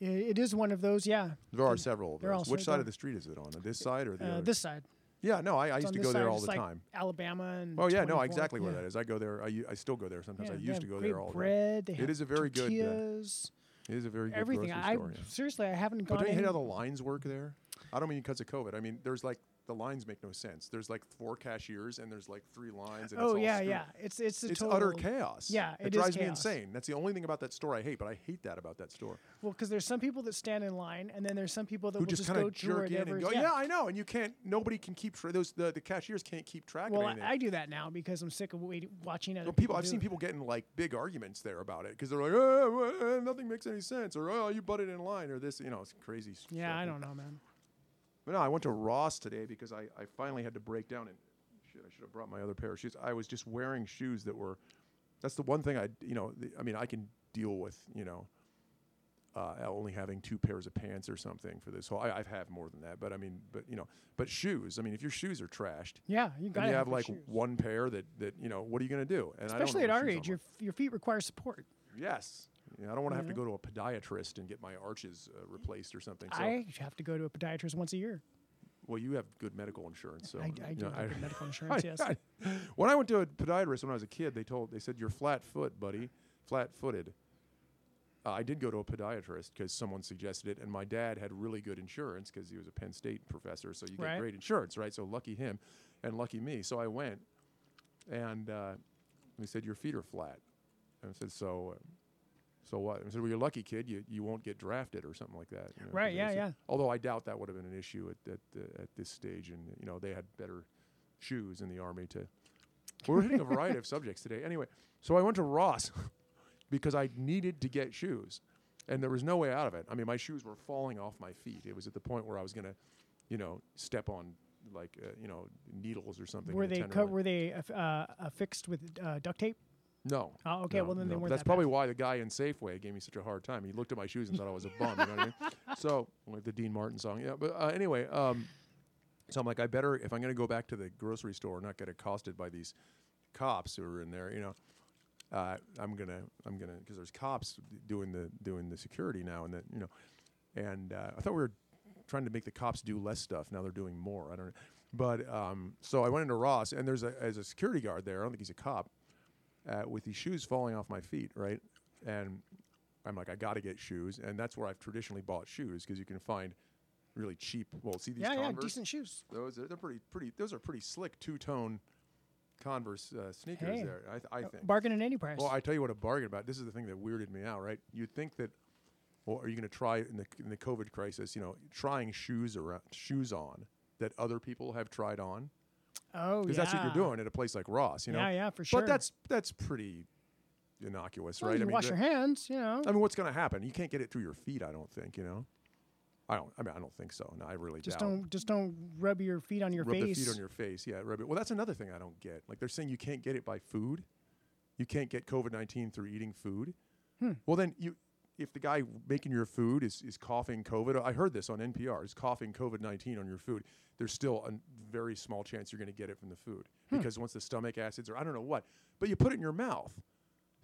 It, it is one of those. Yeah. There are and several of those. Which side there. of the street is it on? This side or the uh, other? This side. Yeah, no, I, I used to go there all the like time. Alabama and oh yeah, no, exactly yeah. where that is. I go there. I, I still go there sometimes. Yeah, I used to go there all bread, the time. They it is a very good. Tortillas. Uh, it is a very good everything. Grocery I, store. Yeah. Seriously, I haven't gone. But don't you hate how the lines work there? I don't mean because of COVID. I mean, there's like the lines make no sense. There's like four cashiers and there's like three lines. And oh it's all yeah, screwed. yeah. It's it's a it's total, utter chaos. Yeah, it, it drives is chaos. me insane. That's the only thing about that store I hate. But I hate that about that store. Well, because there's some people that stand in line, and then there's some people that who will just, just kind of jerk in and go. Yeah. yeah, I know. And you can't. Nobody can keep tra- those. The, the cashiers can't keep track well, of anything. Well, I, I do that now because I'm sick of waiting, watching other well, people. people I've seen it. people getting like big arguments there about it because they're like, oh, nothing makes any sense, or oh, you butted in line, or this. You know, it's crazy. Yeah, I don't know, man. But no, I went to Ross today because I, I finally had to break down and shit. I should have brought my other pair of shoes. I was just wearing shoes that were. That's the one thing I you know. The, I mean, I can deal with you know, uh, only having two pairs of pants or something for this whole. I, I've had more than that, but I mean, but you know, but shoes. I mean, if your shoes are trashed, yeah, you got. You have, have like shoes. one pair that, that you know. What are you gonna do? And especially I don't at our age, your f- your feet require support. Yes. Yeah, I don't want to have know? to go to a podiatrist and get my arches uh, replaced or something. So I have to go to a podiatrist once a year. Well, you have good medical insurance. So I, I do know, have I, good medical insurance, I, yes. I, when I went to a podiatrist when I was a kid, they told they said, you're flat foot, buddy, flat-footed. Uh, I did go to a podiatrist because someone suggested it, and my dad had really good insurance because he was a Penn State professor, so you get right. great insurance, right? So lucky him and lucky me. So I went, and uh, they said, your feet are flat. And I said, so... Uh, So what? I said, well, you're lucky, kid. You you won't get drafted or something like that. You know, right, yeah, said, yeah. Although I doubt that would have been an issue at at, uh, at this stage. And, you know, they had better shoes in the Army to... We're hitting a variety of subjects today. Anyway, so I went to Ross because I needed to get shoes. And there was no way out of it. I mean, my shoes were falling off my feet. It was at the point where I was going to, you know, step on... like, uh, you know, needles or something. Were they, the co- were they uh, affixed with uh, duct tape? No. Oh, okay. No, well, then no. they weren't. That's that probably bad. Why the guy in Safeway gave me such a hard time. He looked at my shoes and thought I was a bum. You know what I mean? So, like the Dean Martin song. Yeah. But uh, anyway, um, so I'm like, I better, if I'm going to go back to the grocery store and not get accosted by these cops who are in there, you know, uh, I'm gonna, I'm gonna, because there's cops doing the doing the security now and that, you know, and uh, I thought we were trying to make the cops do less stuff. Now they're doing more. I don't know. But um, so I went into Ross and there's a as a security guard there. I don't think he's a cop. Uh, with these shoes falling off my feet, right? And I'm like, I got to get shoes. And that's where I've traditionally bought shoes because you can find really cheap, well, see these yeah, Converse? Yeah, decent shoes. Those are, they're pretty, pretty, those are pretty slick two-tone Converse uh, sneakers hey, there, I, th- I think. Bargain at any price. Well, I tell you what a bargain about. This is the thing that weirded me out, right? You'd think that, well, are you going to try in the, in the COVID crisis, you know, trying shoes around, shoes on that other people have tried on? Oh, yeah. Because that's what you're doing at a place like Ross, you know? Yeah, yeah, for sure. But that's that's pretty innocuous, well, right? You I mean, wash that, your hands, you know. I mean, what's going to happen? You can't get it through your feet, I don't think, you know? I don't. I mean, I don't think so. No, I really just doubt. don't. Just don't rub your feet on your rub face. Rub the feet on your face. Yeah, rub it. Well, that's another thing I don't get. Like they're saying you can't get it by food. You can't get COVID nineteen through eating food. Hmm. Well, then you, if the guy making your food is, is coughing COVID, I heard this on N P R, is coughing COVID nineteen on your food, there's still a very small chance you're going to get it from the food hmm. because once the stomach acids or I don't know what, but you put it in your mouth.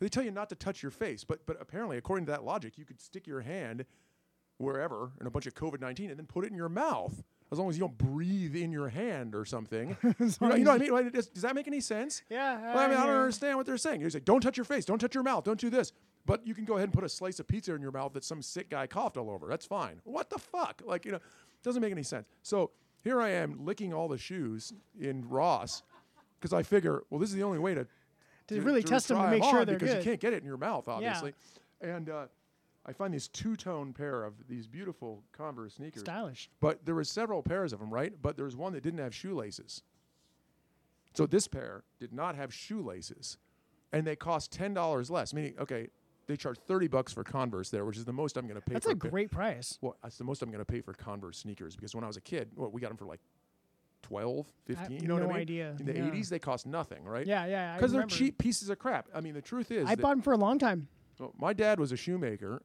They tell you not to touch your face, but but apparently, according to that logic, you could stick your hand wherever in a bunch of COVID nineteen and then put it in your mouth as long as you don't breathe in your hand or something. you, know, you know what I mean? Does, does that make any sense? Yeah. Well, I mean, I, I don't understand what they're saying. He's like, don't touch your face. Don't touch your mouth. Don't do this. But you can go ahead and put a slice of pizza in your mouth that some sick guy coughed all over. That's fine. What the fuck? Like, you know, doesn't make any sense. So here I am licking all the shoes in Ross because I figure, well, this is the only way to To, to really to test them to make sure they're because good. Because you can't get it in your mouth, obviously. Yeah. And uh, I find this two-tone pair of these beautiful Converse sneakers. Stylish. But there were several pairs of them, right? But there was one that didn't have shoelaces. So this pair did not have shoelaces. And they cost ten dollars less. Meaning, okay, they charge thirty bucks for Converse there, which is the most I'm going to pay that's for. That's a great pa- price. Well, that's the most I'm going to pay for Converse sneakers. Because when I was a kid, well, we got them for like twelve, fifteen, I you know no what I mean? Idea. In the yeah. eighties, they cost nothing, right? Yeah, yeah. Because they're cheap pieces of crap. I mean, the truth is, I bought them for a long time. Well, my dad was a shoemaker,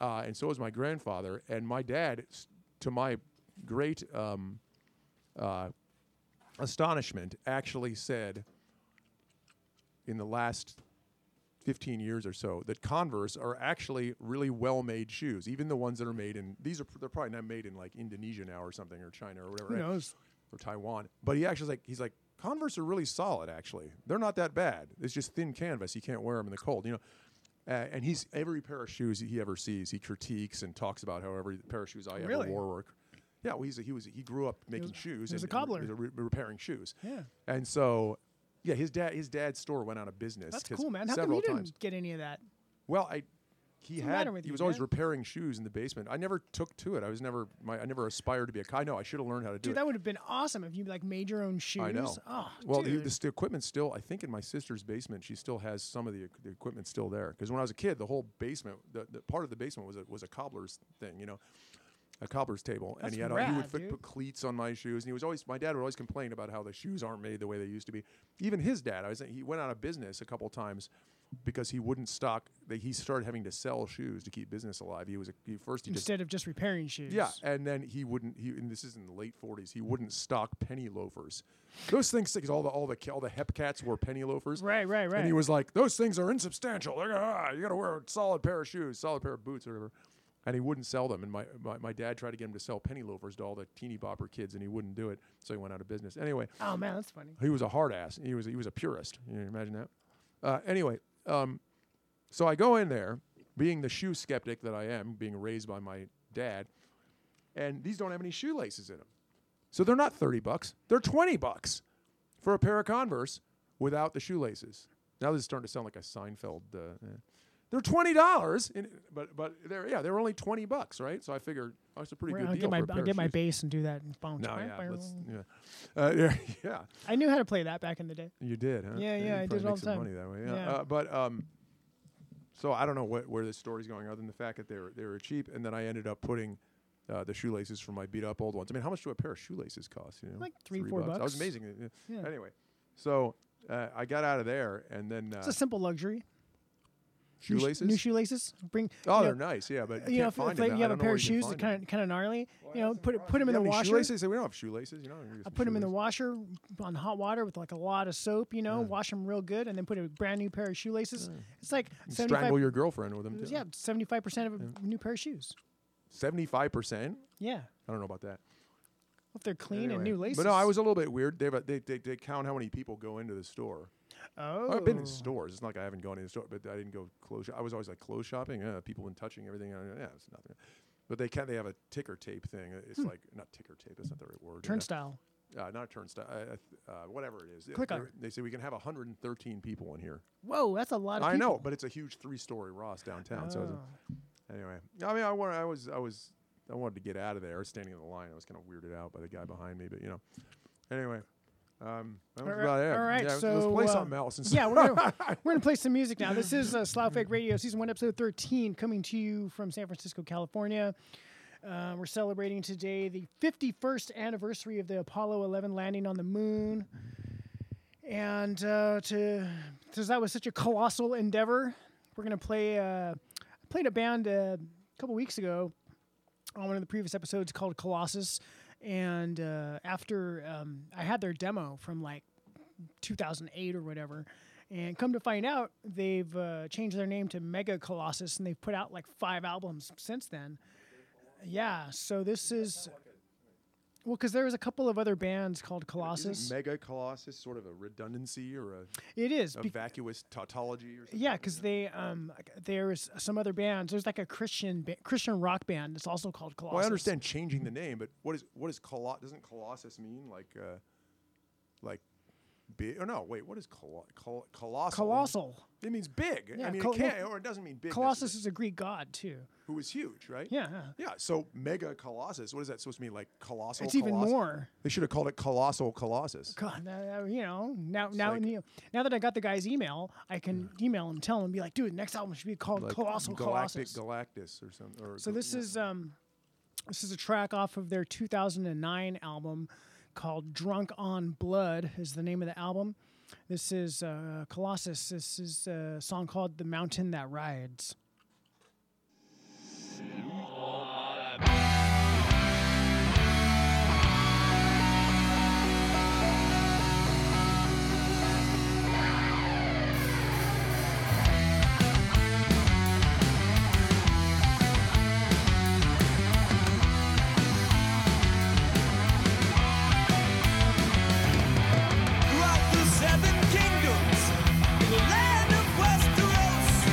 uh, and so was my grandfather. And my dad, to my great um, uh, astonishment, actually said in the last fifteen years or so that Converse are actually really well-made shoes, even the ones that are made in these are they're probably not made in like Indonesia now or something or China or whatever. Who knows? Or Taiwan, but he actually like he's like Converse are really solid. Actually, they're not that bad. It's just thin canvas. You can't wear them in the cold, you know. Uh, and he's every pair of shoes he ever sees, he critiques and talks about how every pair of shoes I really? ever wore were. Yeah, well, he's a, he was he grew up making he was, shoes. He was and, a cobbler. And re- repairing shoes. Yeah. And so, yeah, his dad his dad's store went out of business. That's cool, man. How come you didn't times. get any of that? Well, I. He What's had. He you, was man? always repairing shoes in the basement. I never took to it. I was never. My, I never aspired to be a. I know. I should have learned how to do dude, it. Dude, that would have been awesome if you like made your own shoes. I know. Oh, well, the, the equipment still. I think in my sister's basement, she still has some of the, the equipment still there. Because when I was a kid, the whole basement, the, the part of the basement was a, was a cobbler's thing. You know, a cobbler's table, That's and he had. Rad, he would fit, put cleats on my shoes, and he was always. My dad would always complain about how the shoes aren't made the way they used to be. Even his dad. I was. He went out of business a couple times. Because he wouldn't stock, they, he started having to sell shoes to keep business alive. He was a, he first he instead just, of just repairing shoes. Yeah, and then he wouldn't. He and this is in the late forties. He wouldn't stock penny loafers. Those things, because all the all the all the hep cats wore penny loafers. Right, right, right. And he was like, those things are insubstantial. They're, ah, you got to wear a solid pair of shoes, solid pair of boots, or whatever. And he wouldn't sell them. And my, my my dad tried to get him to sell penny loafers to all the teeny bopper kids, and he wouldn't do it. So he went out of business. Anyway. Oh man, that's funny. He was a hard ass. He was he was a purist. You know, imagine that. Uh, anyway. Um, so I go in there, being the shoe skeptic that I am, being raised by my dad, and these don't have any shoelaces in them. So they're not thirty bucks, they're twenty bucks for a pair of Converse without the shoelaces. Now this is starting to sound like a Seinfeld, uh, eh. They're twenty dollars, in, but, but they're, yeah, they're only twenty bucks, right? So I figured, oh, that's a pretty We're good I'll deal get my, for a pair I'll get my bass and do that and bounce. No, yeah, let's, yeah. Uh, yeah, yeah. I knew how to play that back in the day. You did, huh? Yeah, yeah, yeah I did it all the time. Money that way, yeah. yeah. Uh, but, um, so I don't know what, where this story's going other than the fact that they were, they were cheap, and then I ended up putting uh, the shoelaces for my beat-up old ones. I mean, how much do a pair of shoelaces cost? You know, like three, three four bucks. bucks. That was amazing. Yeah. Anyway, so uh, I got out of there, and then... Uh, it's a simple luxury. Shoelaces? New shoelaces? Bring. Oh, you know, they're nice, yeah, but you know, if, if like you have a pair of shoes that kind of kind of gnarly, well, you know, put it, put them in the washer. Shoelaces? We don't have shoelaces, you know. I put them in the washer on hot water with like a lot of soap, you know, yeah. wash them real good, and then put a brand new pair of shoelaces. Yeah. It's like strangle your girlfriend with them. Too. Yeah, seventy-five percent of a yeah. new pair of shoes. Seventy-five percent? Yeah. I don't know about that. Well, if they're clean anyway, and new laces. But no, I was a little bit weird. They they they, they count how many people go into the store. Oh. Well, I've been in stores. It's not like I haven't gone in the store, but I didn't go clothes. Sh- I was always like clothes shopping. Uh, people been touching everything. Uh, yeah, it's nothing. But they can. They have a ticker tape thing. It's hmm. like not ticker tape. That's not the right word. Turnstile. You know? uh, not a turnstile. Uh, uh, whatever it is. Click on. They say we can have one hundred thirteen people in here. Whoa, that's a lot of. I people. know, but it's a huge three-story Ross downtown. Oh. So a, anyway, I mean, I wanted. I was. I was. I wanted to get out of there. Standing in the line, I was kind of weirded out by the guy behind me. But you know, anyway. Um, that all was right, about it. All right, yeah, so let's play uh, something else. And yeah, we're gonna, we're gonna play some music now. This is uh, Slough Fake Radio, Season One, Episode Thirteen, coming to you from San Francisco, California. Uh, we're celebrating today the fifty-first anniversary of the Apollo eleven landing on the moon. And uh, to since that was such a colossal endeavor, we're going to play uh, I played a band uh, a couple weeks ago on one of the previous episodes called Colossus. And uh, after um, I had their demo from like two thousand eight or whatever, and come to find out, they've uh, changed their name to Mega Colossus, and they've put out like five albums since then. Yeah, so this is... Well, because there was a couple of other bands called Colossus. Is Mega Colossus sort of a redundancy or a... It is. A vacuous tautology or something? Yeah, because they um, there's some other bands. There's like a Christian ba- Christian rock band that's also called Colossus. Well, I understand changing the name, but what is what is Colossus? Doesn't Colossus mean like... Uh, like big? Or no, wait, what is colo- col- colossal? Colossal. It means big. Yeah, I mean, col- it can't, or it doesn't mean big. Colossus is a Greek god, too. Who is huge, right? Yeah. Yeah, so Mega Colossus, what is that supposed to mean? Like colossal? It's colossal? Even more. They should have called it Colossal Colossus. God, uh, you know, now now, like, now now that I got the guy's email, I can mm. email him, tell him, be like, dude, next album should be called like Colossal Galactic Colossus. Galactus or something. Or so gal- this, yeah. is, um, this is a track off of their two thousand nine album called Drunk on Blood is the name of the album. This is uh, Colossus. This is a song called The Mountain That Rides. Seven kingdoms in the land of Westeros.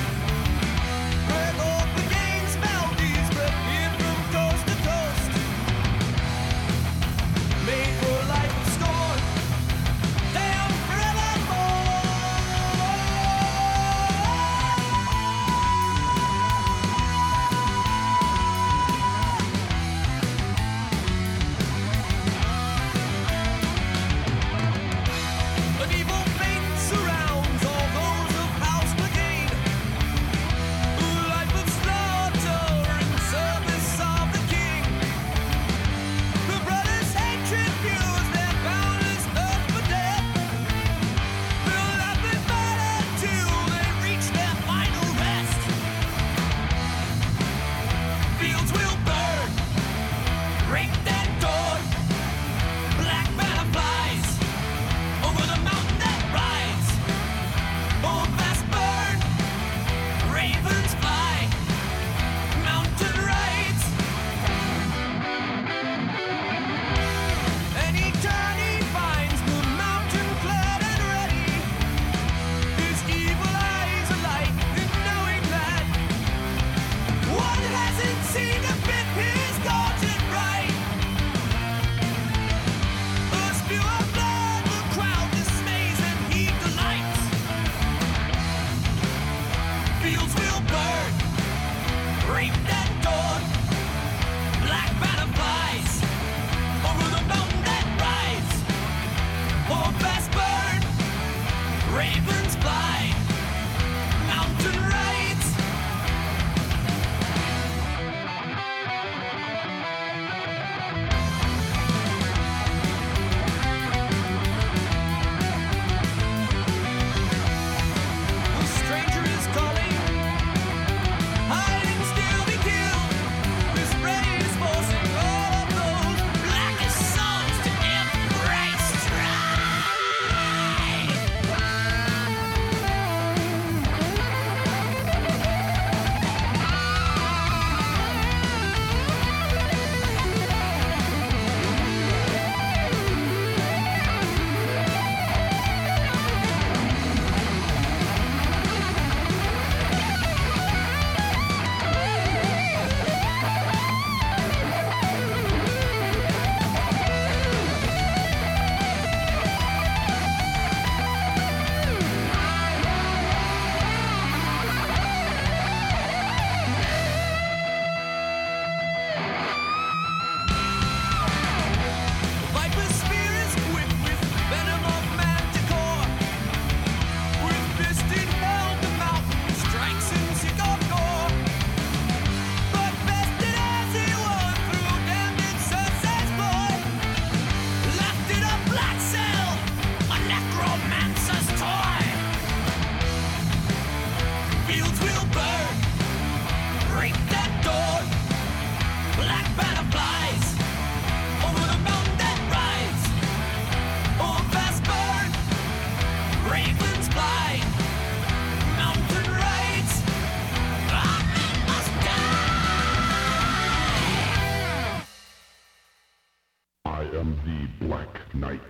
am the Black Knight.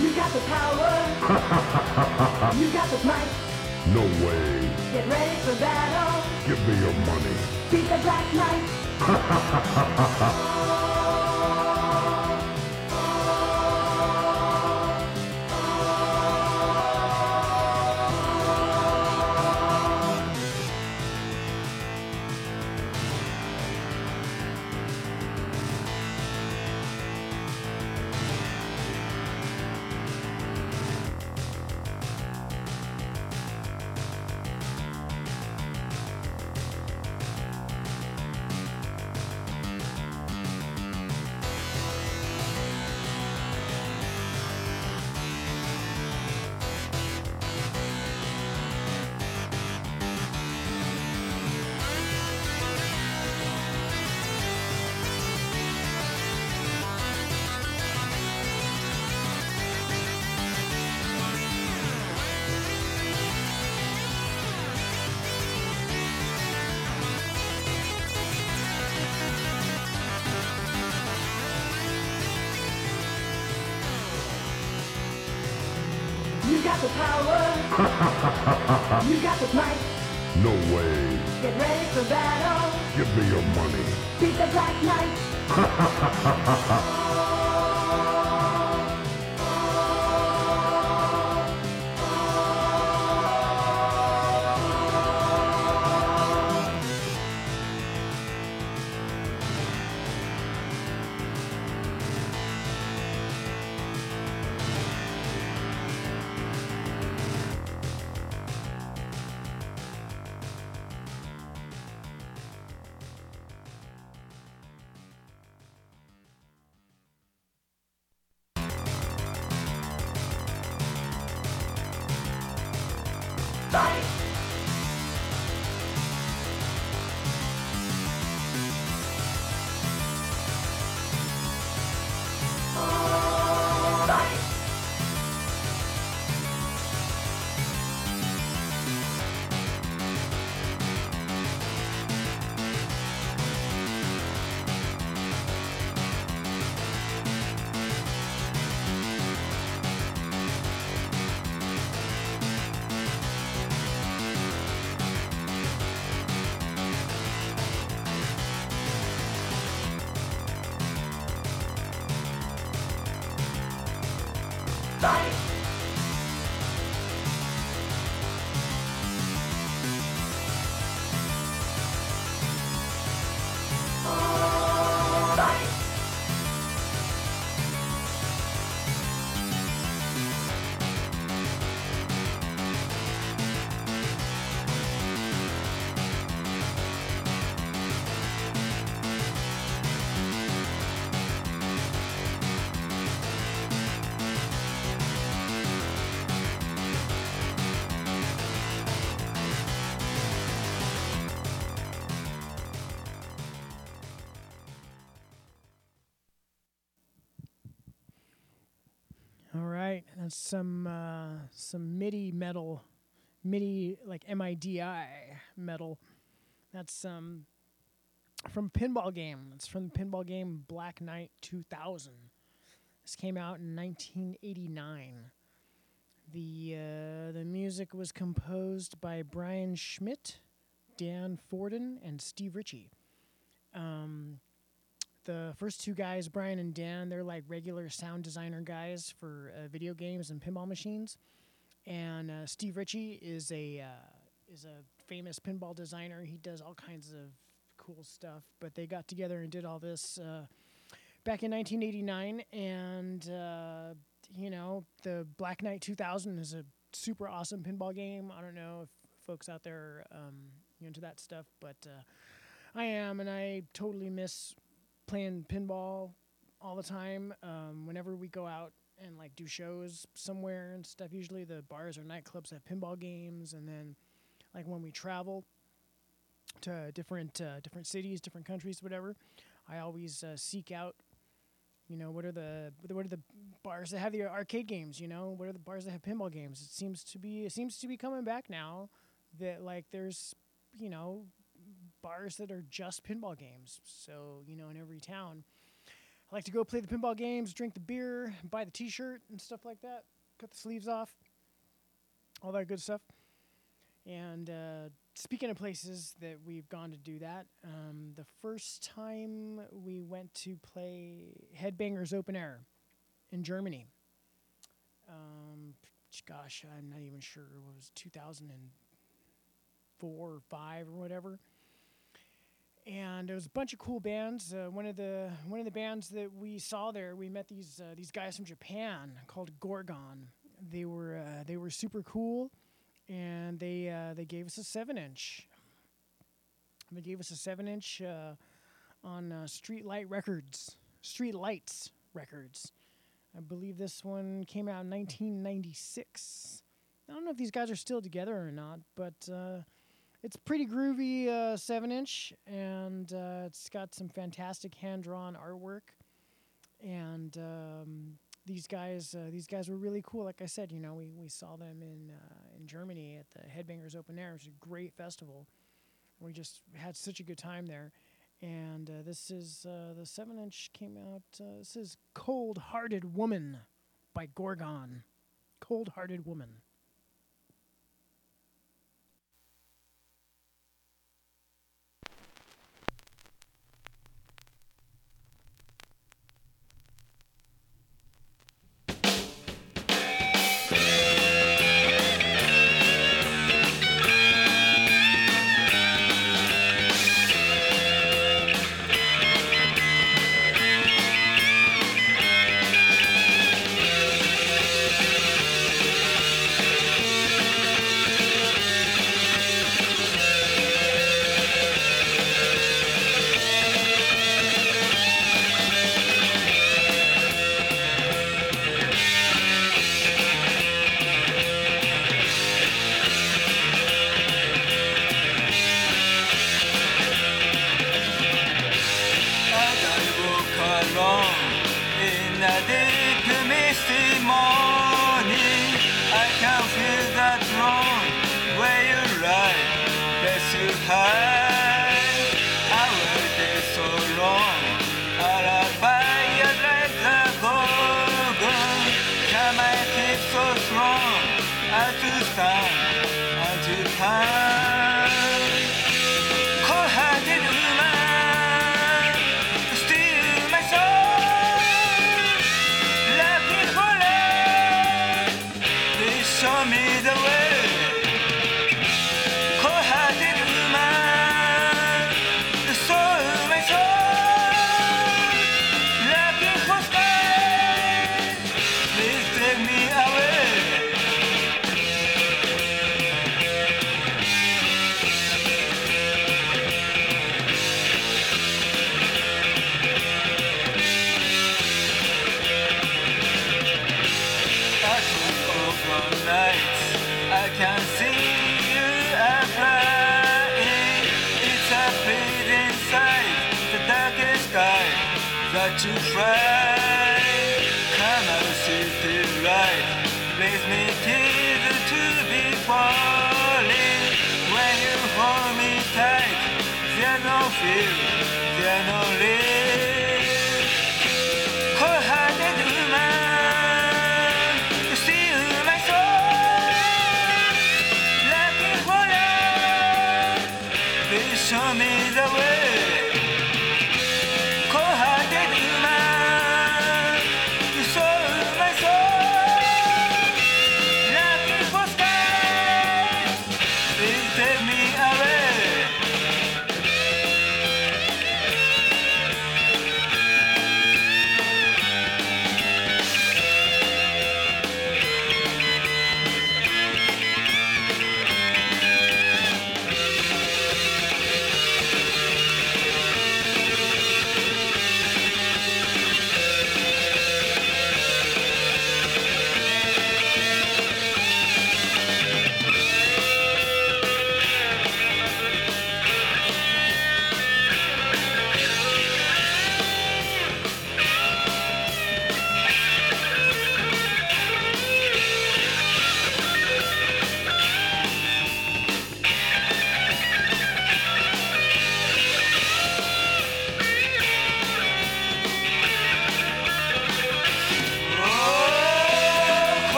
You got the power. You got the might. No way. Get ready for battle. Give me your money. Beat the Black Knight. You got the power. You got the might. No way. Get ready for battle. Give me your money. Beat the Black Knight. Fight! Fight! All right, that's some uh, some MIDI metal, MIDI like M I D I metal. That's um, from a pinball game. It's from the pinball game Black Knight two thousand. This came out in nineteen eighty-nine. The uh, the music was composed by Brian Schmidt, Dan Forden, and Steve Ritchie. Um, the first two guys, Brian and Dan, they're like regular sound designer guys for uh, video games and pinball machines. And uh, Steve Ritchie is a uh, is a famous pinball designer. He does all kinds of cool stuff. But they got together and did all this uh, back in nineteen eighty-nine, and uh, you know, the Black Knight two thousand is a super awesome pinball game. I don't know if folks out there are um, into that stuff, but uh, I am, and I totally miss playing pinball all the time. Um, whenever we go out and like do shows somewhere and stuff, usually the bars or nightclubs have pinball games, and then like when we travel to different uh, different cities, different countries, whatever, I always uh, seek out, you know, what are the what are the bars that have the arcade games? You know, what are the bars that have pinball games? It seems to be it seems to be coming back now that like there's, you know, bars that are just pinball games. So, you know, in every town, I like to go play the pinball games, drink the beer, buy the T-shirt and stuff like that, cut the sleeves off, all that good stuff. And uh, speaking of places that we've gone to do that, um, the first time we went to play Headbangers Open Air in Germany. Um, gosh, I'm not even sure. It was two thousand four or five or whatever. And there was a bunch of cool bands. Uh, one of the one of the bands that we saw there, we met these uh, these guys from Japan called Gorgon. They were uh, they were super cool. And they uh, they gave us a seven-inch. They gave us a seven-inch uh, on uh, Streetlight Records. Streetlights Records. I believe this one came out in nineteen ninety-six. I don't know if these guys are still together or not, but uh, it's pretty groovy uh, seven-inch. And uh, it's got some fantastic hand-drawn artwork. And um, these guys uh, these guys were really cool. Like I said, you know, we, we saw them in... Uh, in Germany at the Headbangers Open Air. It's a great festival. We just had such a good time there. And uh, this is, uh, the seven-inch came out, uh, this is Cold-Hearted Woman by Gorgon. Cold-Hearted Woman. Cold-hearted woman, you steal my soul. show me the way. Cold-hearted man, you sold my soul. Looking for skies, please take me away.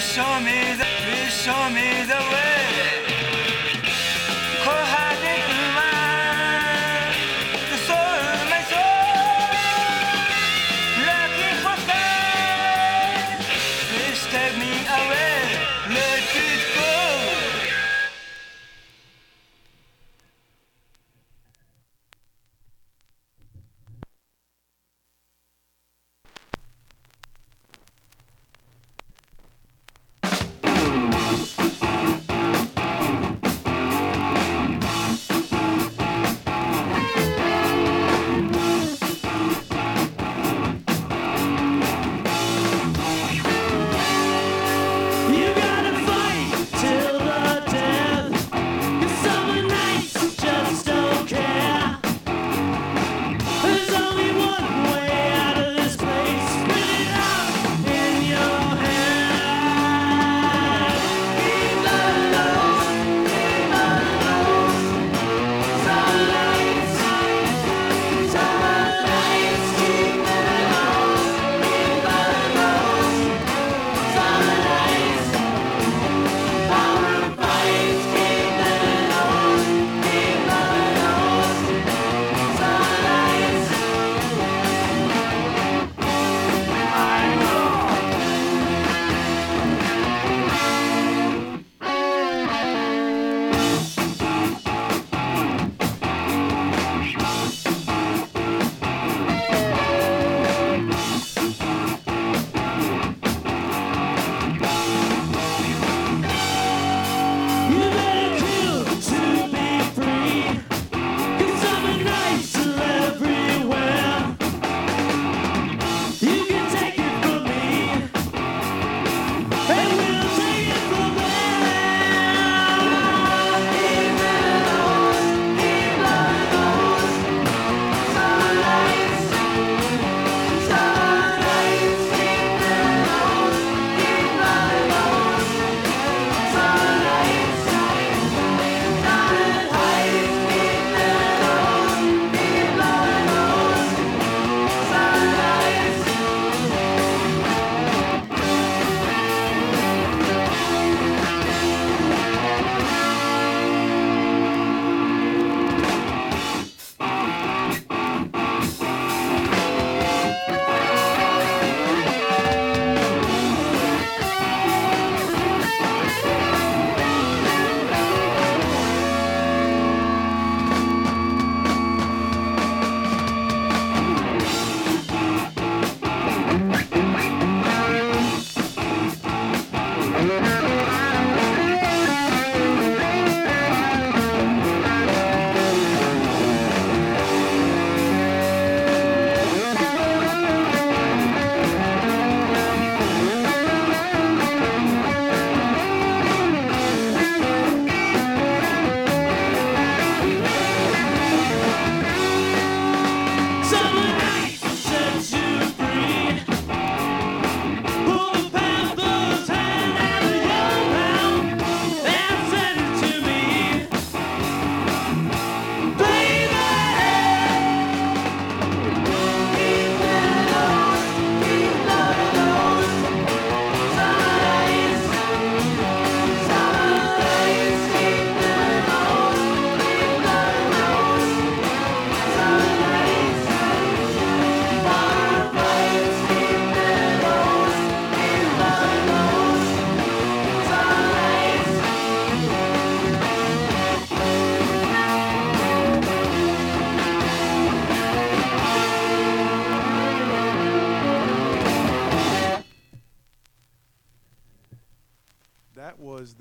Show me the, please show me the way. Cold-hearted man, you sold my soul. Looking for skies, please take me away. Let it go.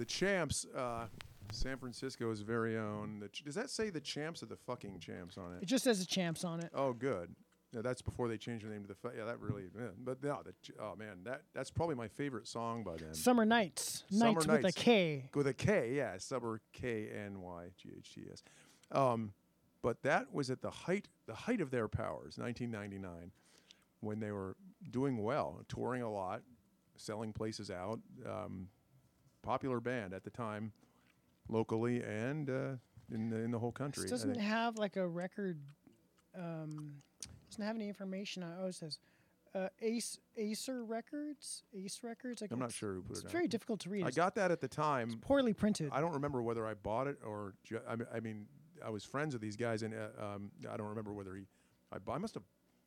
champs, uh, San Francisco's very own. The ch- does that say the champs or the fucking champs on it? It just says the champs on it. Oh, good. Yeah, that's before they changed the name to the. Fa- yeah, that really. Yeah. But no, the ch- oh man, that that's probably my favorite song by them. Summer nights, Summer nights, nights with a K. With a K, yeah, Summer K N Y G H T S. Um, but that was at the height, the height of their powers, nineteen ninety-nine, when they were doing well, touring a lot, selling places out. Um, popular band at the time, locally and uh, in the, in the whole country. This doesn't have like a record. Um, Doesn't have any information. I always says, uh, Ace Acer Records, Ace Records. I I'm not sure who put it. It's out. Very difficult to read. I got that at the time. It's poorly printed. I don't remember whether I bought it or. Ju- I, mean, I mean, I was friends with these guys, and uh, um, I don't remember whether he. I, bu- I must have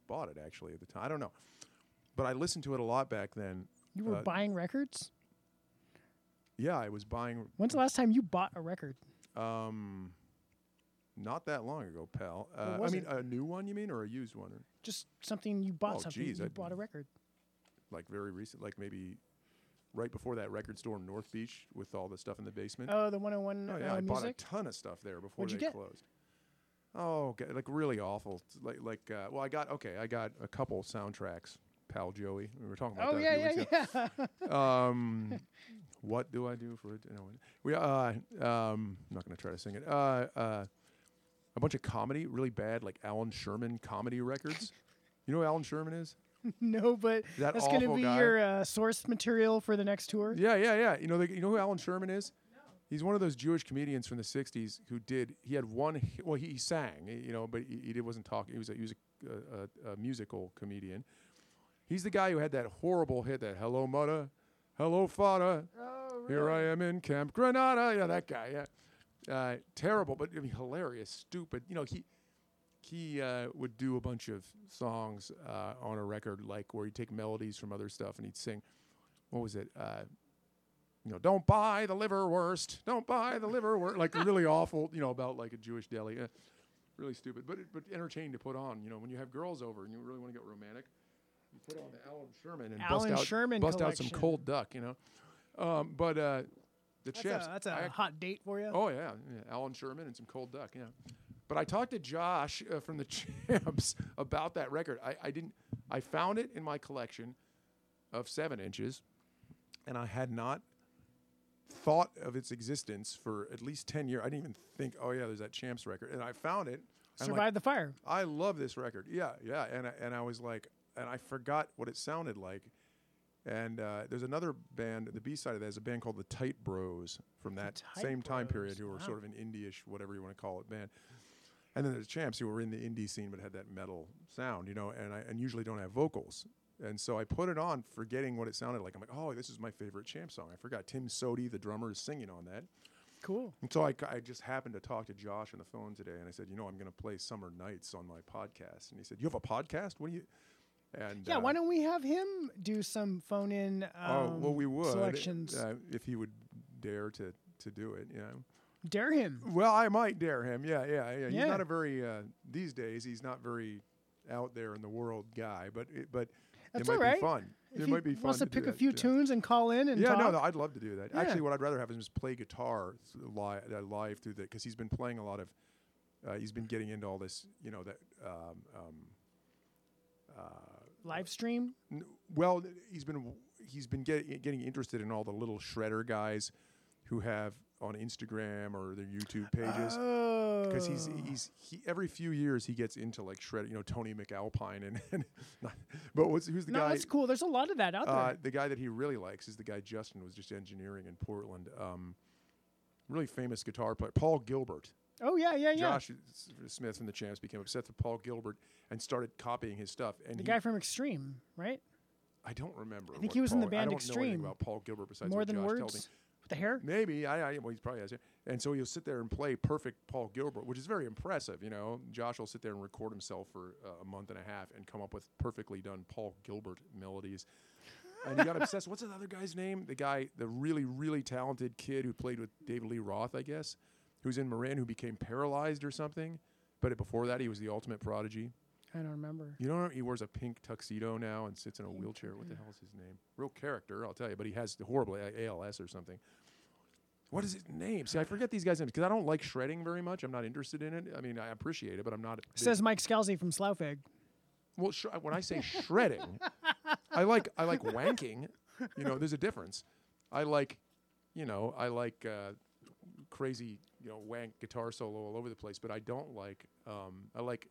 bought it actually at the time. I don't know, but I listened to it a lot back then. You were uh, buying records. Yeah, I was buying. When's the last time you bought a record? Um. Not that long ago, pal. Uh, I mean, it? a new one, you mean, or a used one? Or? Just something you bought, oh, something geez, you I bought a record. Like very recent, like maybe right before that record store in North Beach with all the stuff in the basement. Oh, the one oh one Oh, yeah, uh, I music? bought a ton of stuff there before What'd they you get? closed. Oh, God, like really awful. Like, like uh, well, I got, okay, I got a couple soundtracks, Pal Joey. We were talking about oh, that yeah, a few yeah, weeks yeah. ago. Um, what do I do for it? No, we, uh, um, I'm not going to try to sing it. Uh, uh, A bunch of comedy, really bad, like Alan Sherman comedy records. You know who Alan Sherman is? No, but that that's going to be guy? your uh, source material for the next tour. Yeah, yeah, yeah. You know, the, you know who Alan Sherman is? No. He's one of those Jewish comedians from the sixties who did. He had one. Well, he, he sang, you know, but he, he wasn't talking. He was a, he was a, a, a musical comedian. He's the guy who had that horrible hit, that "Hello Mudda, Hello Fada, oh, really? Here I am in Camp Granada." Yeah, that guy. Yeah. Uh, terrible, but I mean, hilarious, stupid. You know, he he uh, would do a bunch of songs uh, on a record, like where he'd take melodies from other stuff and he'd sing. What was it? Uh, you know, don't buy the liverwurst. Don't buy the liverwurst. Like really awful. You know, about like a Jewish deli. Uh, really stupid, but it, but entertaining to put on. You know, when you have girls over and you really want to get romantic, you put on the Alan Sherman and Alan bust out Sherman bust collection. out some cold duck. You know, um, but. Uh, The that's champs. A, that's a I, hot date for you. Oh, yeah, yeah. Alan Sherman and some cold duck, yeah. But I talked to Josh uh, from the Champs about that record. I, I didn't. I found it in my collection of seven inches, and I had not thought of its existence for at least ten years. I didn't even think, oh, yeah, there's that Champs record. And I found it. Survived like, the fire. I love this record. Yeah, yeah. And I, and I was like, and I forgot what it sounded like. And uh, there's another band, the B-side of that is a band called the Tight Bros from that same Bros. time period who were wow. sort of an indie-ish, whatever you want to call it, band. And then there's Champs who were in the indie scene but had that metal sound, you know, and I and usually don't have vocals. And so I put it on forgetting what it sounded like. I'm like, oh, this is my favorite Champs song. I forgot Tim Sodi, the drummer, is singing on that. Cool. And so I, I just happened to talk to Josh on the phone today, and I said, you know, I'm going to play Summer Nights on my podcast. And he said, you have a podcast? What do you... And yeah, uh, why don't we have him do some phone-in um, oh, well, we would, selections? Uh, if he would dare to, to do it, you know. Dare him. Well, I might dare him, yeah, yeah, yeah. yeah. He's not a very, uh, these days, he's not very out there in the world guy, but it, but That's it might right. be fun. If it might be fun wants to, to pick a few yeah. tunes and call in and yeah, talk. Yeah, no, no, I'd love to do that. Yeah. Actually, what I'd rather have is just play guitar live, uh, live through that, because he's been playing a lot of, uh, he's been getting into all this, you know, that, um, um, uh, live stream? N- well, th- he's been w- he's been get- getting interested in all the little shredder guys who have on Instagram or their YouTube pages. Because oh. he's he's he, every few years he gets into like shredder, you know, Tony McAlpine and, and but what's, who's the no, guy? That's cool. There's a lot of that out uh, there. The guy that he really likes is the guy Justin was just engineering in Portland. Um, really famous guitar player, Paul Gilbert. Oh, yeah, yeah, yeah. Josh Smith from the Champs became obsessed with Paul Gilbert and started copying his stuff. And the guy from Extreme, right? I don't remember. I think he was Paul, in the band Extreme. I don't know anything about Paul Gilbert besides More what Than Josh Words? Told me. With the hair? Maybe. I, I, well, he probably has hair. And so he'll sit there and play perfect Paul Gilbert, which is very impressive, you know. Josh will sit there and record himself for uh, a month and a half and come up with perfectly done Paul Gilbert melodies. And he got obsessed. What's the other guy's name? The guy, the really, really talented kid who played with David Lee Roth, I guess. Who's in Marin, who became paralyzed or something. But before that, he was the ultimate prodigy. I don't remember. You don't know, he wears a pink tuxedo now and sits in a pink wheelchair. What yeah. the hell is his name? Real character, I'll tell you. But he has the horrible A L S or something. What is his name? See, I forget these guys' names because I don't like shredding very much. I'm not interested in it. I mean, I appreciate it, but I'm not. Says Mike Scalzi from Slough Fig. Well, sh- when I say shredding, I like I like wanking. You know, there's a difference. I like, you know, I like uh, crazy, you know, wank guitar solo all over the place. But I don't like. Um, I like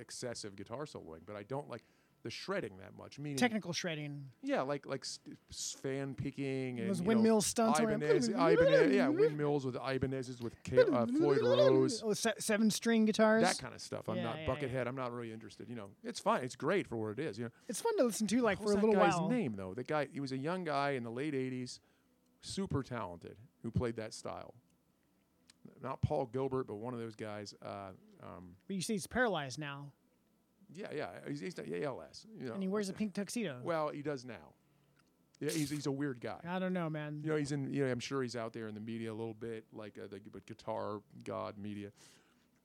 excessive guitar soloing, but I don't like the shredding that much. Meaning technical shredding. Yeah, like like st- fan picking and those windmill know, stunts. Ibanez, Ibanez, yeah, windmills with Ibanez's with K- uh, Floyd Rose. Oh, se- seven string guitars. That kind of stuff. I'm yeah, not yeah, Buckethead. Yeah. I'm not really interested. You know, it's fine. It's great for what it is. You know, it's fun to listen to. Like what for was a little that guy's while. Name though, the guy. He was a young guy in the late eighties, super talented, who played that style. Not Paul Gilbert, but one of those guys. Uh, um, but you see, he's paralyzed now. Yeah, yeah, he's, he's A L S. You know. And he wears a pink tuxedo. Well, he does now. Yeah, he's he's a weird guy. I don't know, man. You know, he's in. You know, I'm sure he's out there in the media a little bit, like uh, the guitar god media.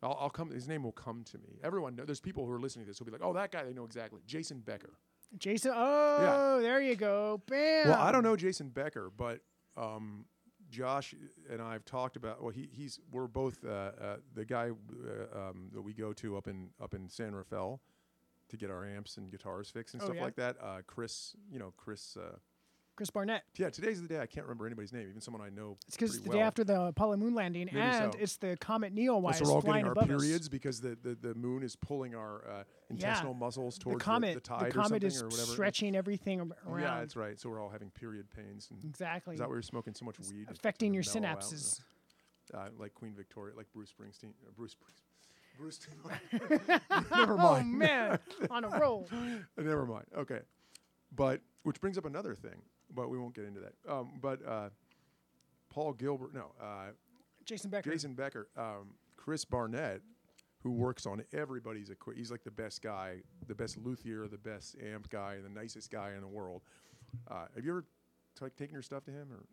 I'll, I'll come. His name will come to me. Everyone, know, there's people who are listening to this who'll be like, "Oh, that guy, they know exactly." Jason Becker. Jason. Oh, yeah. There you go. Bam. Well, I don't know Jason Becker, but um, Josh and I have talked about. Well, he he's we're both uh, uh, the guy uh, um, that we go to up in up in San Rafael. To get our amps and guitars fixed and oh stuff yeah? like that. Uh, Chris, you know, Chris. Uh, Chris Barnett. Yeah, today's the day I can't remember anybody's nome, even someone I know. It's because it's the well. day after the Apollo moon landing, Maybe and so. it's the comet Neowise flying above us. So we're all getting our periods us. because the, the, the moon is pulling our uh, intestinal yeah. muscles towards the, comet, the, the tide the or something or whatever. The comet is stretching everything around. Yeah, that's right. So we're all having period pains. And exactly. Is that why you're smoking so much it's weed? Affecting your synapses. Uh, like Queen Victoria, like Bruce Springsteen. Uh, Bruce Springsteen. Bruce Never mind. Oh, man. On a roll. Never mind. Okay. But, which brings up another thing, but we won't get into that. Um, but uh, Paul Gilbert, no. Uh, Jason Becker. Jason Becker. Um, Chris Barnett, who works on everybody's equipment. He's like the best guy, the best luthier, the best amp guy, the nicest guy in the world. Uh, have you ever t- like taken your stuff to him? Or?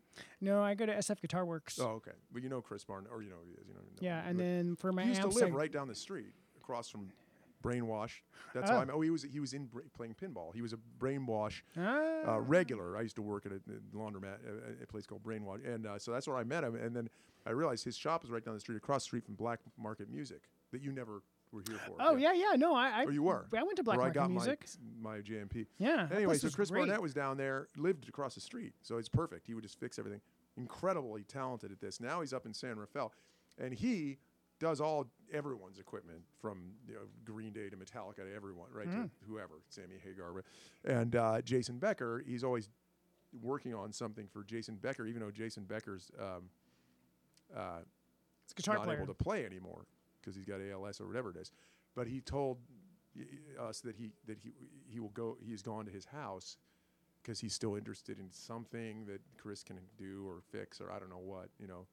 No, I go to S F Guitar Works. Oh, okay. But you know Chris Barnett, or you know who he is. You know, yeah, know and then for my amps. He used amps to live I right down the street across from Brainwash. That's oh. why I'm, oh, he was he was in bra- playing pinball. He was a Brainwash ah. uh, regular. I used to work at a, a laundromat at a place called Brainwash. And uh, so that's where I met him. And then I realized his shop is right down the street, across the street from Black Market Music, that you never were here for. Oh, yeah, yeah. yeah no, I, I. Or you were. I went to Black where Market I got Music. My, my J M P. Yeah. Anyway, so Chris great. Barnett was down there, lived across the street. So it's perfect. He would just fix everything. Incredibly talented at this. Now he's up in San Rafael. And he does all everyone's equipment from you know, Green Day to Metallica to everyone, right? Mm. To whoever, Sammy Hagar. And uh, Jason Becker, he's always working on something for Jason Becker, even though Jason Becker's um, uh, it's guitar not player. able to play anymore because he's got A L S or whatever it is. But he told y- us that he that he he will go. He's gone to his house because he's still interested in something that Chris can do or fix or I don't know what, you know.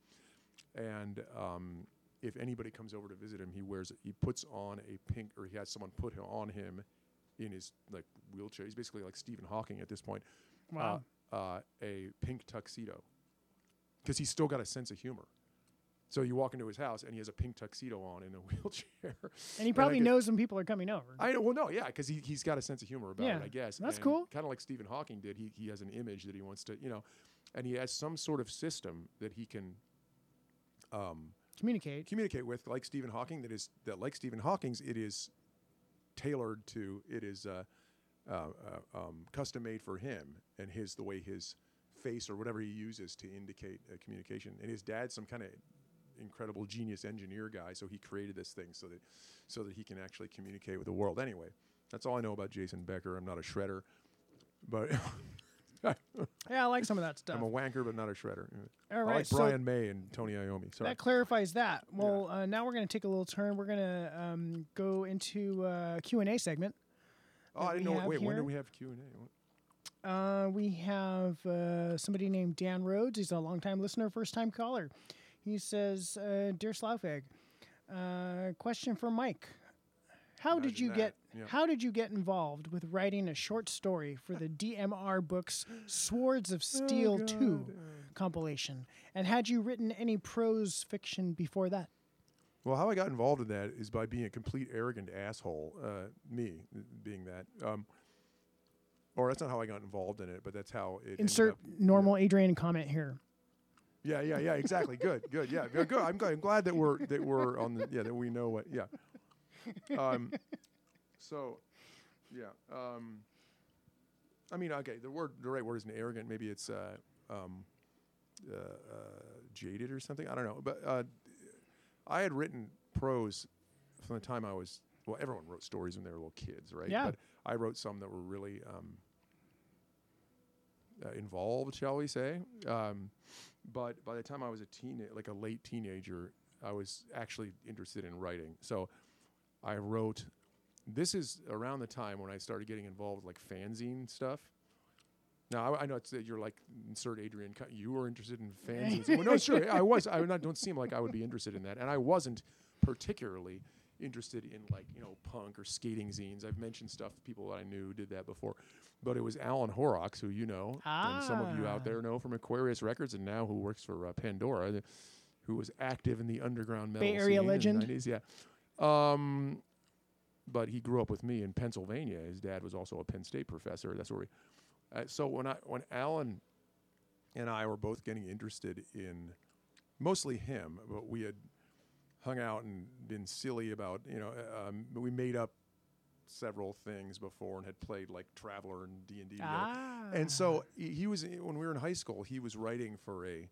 And um, if anybody comes over to visit him, he wears he puts on a pink, or he has someone put him on him in his like wheelchair. He's basically like Stephen Hawking at this point. Wow. Uh, uh, a pink tuxedo, because he's still got a sense of humor. So you walk into his house and he has a pink tuxedo on in a wheelchair. And he probably and knows when people are coming over. I know, well, no, yeah, because he he's got a sense of humor about yeah, it, I guess. That's and cool. Kind of like Stephen Hawking did. He he has an image that he wants to, you know, and he has some sort of system that he can um, communicate communicate with, like Stephen Hawking. That is that like Stephen Hawking's, it is tailored to, it is uh, uh, uh, um, custom made for him and his the way his face or whatever he uses to indicate uh, communication. And his dad's some kind of incredible genius engineer guy, so he created this thing so that so that he can actually communicate with the world. Anyway, that's all I know about Jason Becker. I'm not a shredder, but yeah, I like some of that stuff. I'm a wanker, but not a shredder. All right, I like so Brian May and Tony Iommi. Sorry. That clarifies that. Well, yeah. uh, now we're going to take a little turn. We're going to um, go into a Q and A segment. Oh, I didn't know. Wait, here. When do we have Q and A? Uh, we have uh, somebody named Dan Rhodes. He's a longtime listener, first-time caller. He says, uh, "Dear Slough Fig, uh, question for Mike: How Imagine did you that. get yep. How did you get involved with writing a short story for the D M R Books Swords of Steel oh two compilation? And had you written any prose fiction before that?" Well, how I got involved in that is by being a complete arrogant asshole. Uh, me being that. Um, or that's not how I got involved in it, but that's how it. Insert normal Adrian comment here. Yeah, yeah, yeah. Exactly. Good, good. Yeah, good. I'm glad. I'm glad that we're that we're on the. Yeah, that we know what. Yeah. Um. So, yeah. Um. I mean, okay. The word, the right word isn't arrogant. Maybe it's uh, um, uh, uh, jaded or something. I don't know. But uh, I had written prose from the time I was. Well, everyone wrote stories when they were little kids, right? Yeah. But I wrote some that were really um, uh, involved, shall we say? Um, but by the time I was a teen, like a late teenager, I was actually interested in writing. So I wrote. This is around the time when I started getting involved with like fanzine stuff. Now I, I know it's that you're like insert Adrian. You were interested in fanzines. Well, no, sure, I was. I not, don't seem like I would be interested in that, and I wasn't particularly interested in like, you know, punk or skating zines. I've mentioned stuff, people that I knew did that before. But it was Alan Horrocks, who you know, ah. and some of you out there know from Aquarius Records and now who works for uh, Pandora, th- who was active in the underground metal Bay Area scene legend. In the nineties, yeah. Um, but he grew up with me in Pennsylvania. His dad was also a Penn State professor. That's where we... Uh, so when I when Alan and I were both getting interested in mostly him, but we had hung out and been silly about, you know, um, we made up several things before and had played like Traveler and D and D. Ah. And so he was, when we were in high school, he was writing for a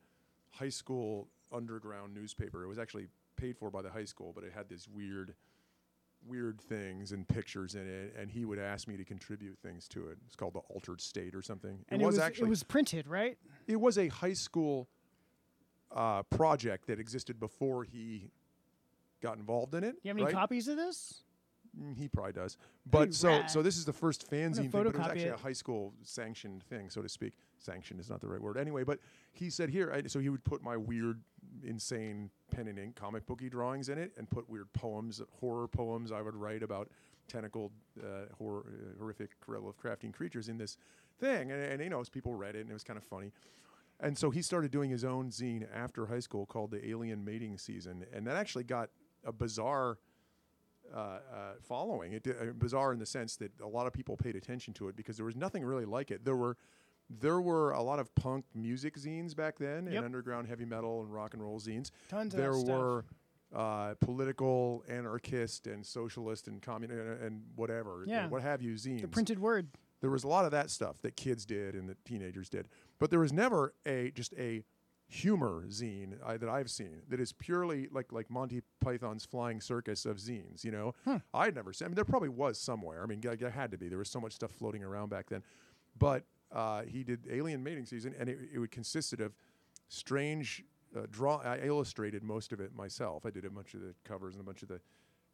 high school underground newspaper. It was actually paid for by the high school, but it had these weird, weird things and pictures in it. And he would ask me to contribute things to it. It's called The Altered State or something. And it, it was, was actually, it was printed, right? It was a high school uh, project that existed before he got involved in it. You have any right? copies of this? Mm, he probably does. But hey, so rad. So this is the first fanzine thing, but it was actually it. a high school sanctioned thing, so to speak. Sanctioned is not the right word. Anyway, but he said here, I, so he would put my weird, insane pen and ink comic booky drawings in it and put weird poems, horror poems I would write about tentacled, uh, horror, uh, horrific Lovecraftian creatures in this thing. And, and, you know, people read it, and it was kind of funny. And so he started doing his own zine after high school called The Alien Mating Season, and that actually got a bizarre uh, uh, following. It uh, bizarre in the sense that a lot of people paid attention to it because there was nothing really like it. There were there were a lot of punk music zines back then, yep. and underground heavy metal and rock and roll zines. Tons there of were uh, political, anarchist, and socialist, and communist, and, and whatever, yeah. and what have you zines. The printed word. There was a lot of that stuff that kids did and that teenagers did, but there was never a just a humor zine I, that I've seen that is purely like like Monty Python's Flying Circus of zines, you know? Huh. I'd never seen, I mean, there probably was somewhere. I mean, g- there had to be. There was so much stuff floating around back then. But uh, he did Alien Mating Season, and it, it would consisted of strange uh, draw. I illustrated most of it myself. I did a bunch of the covers and a bunch of the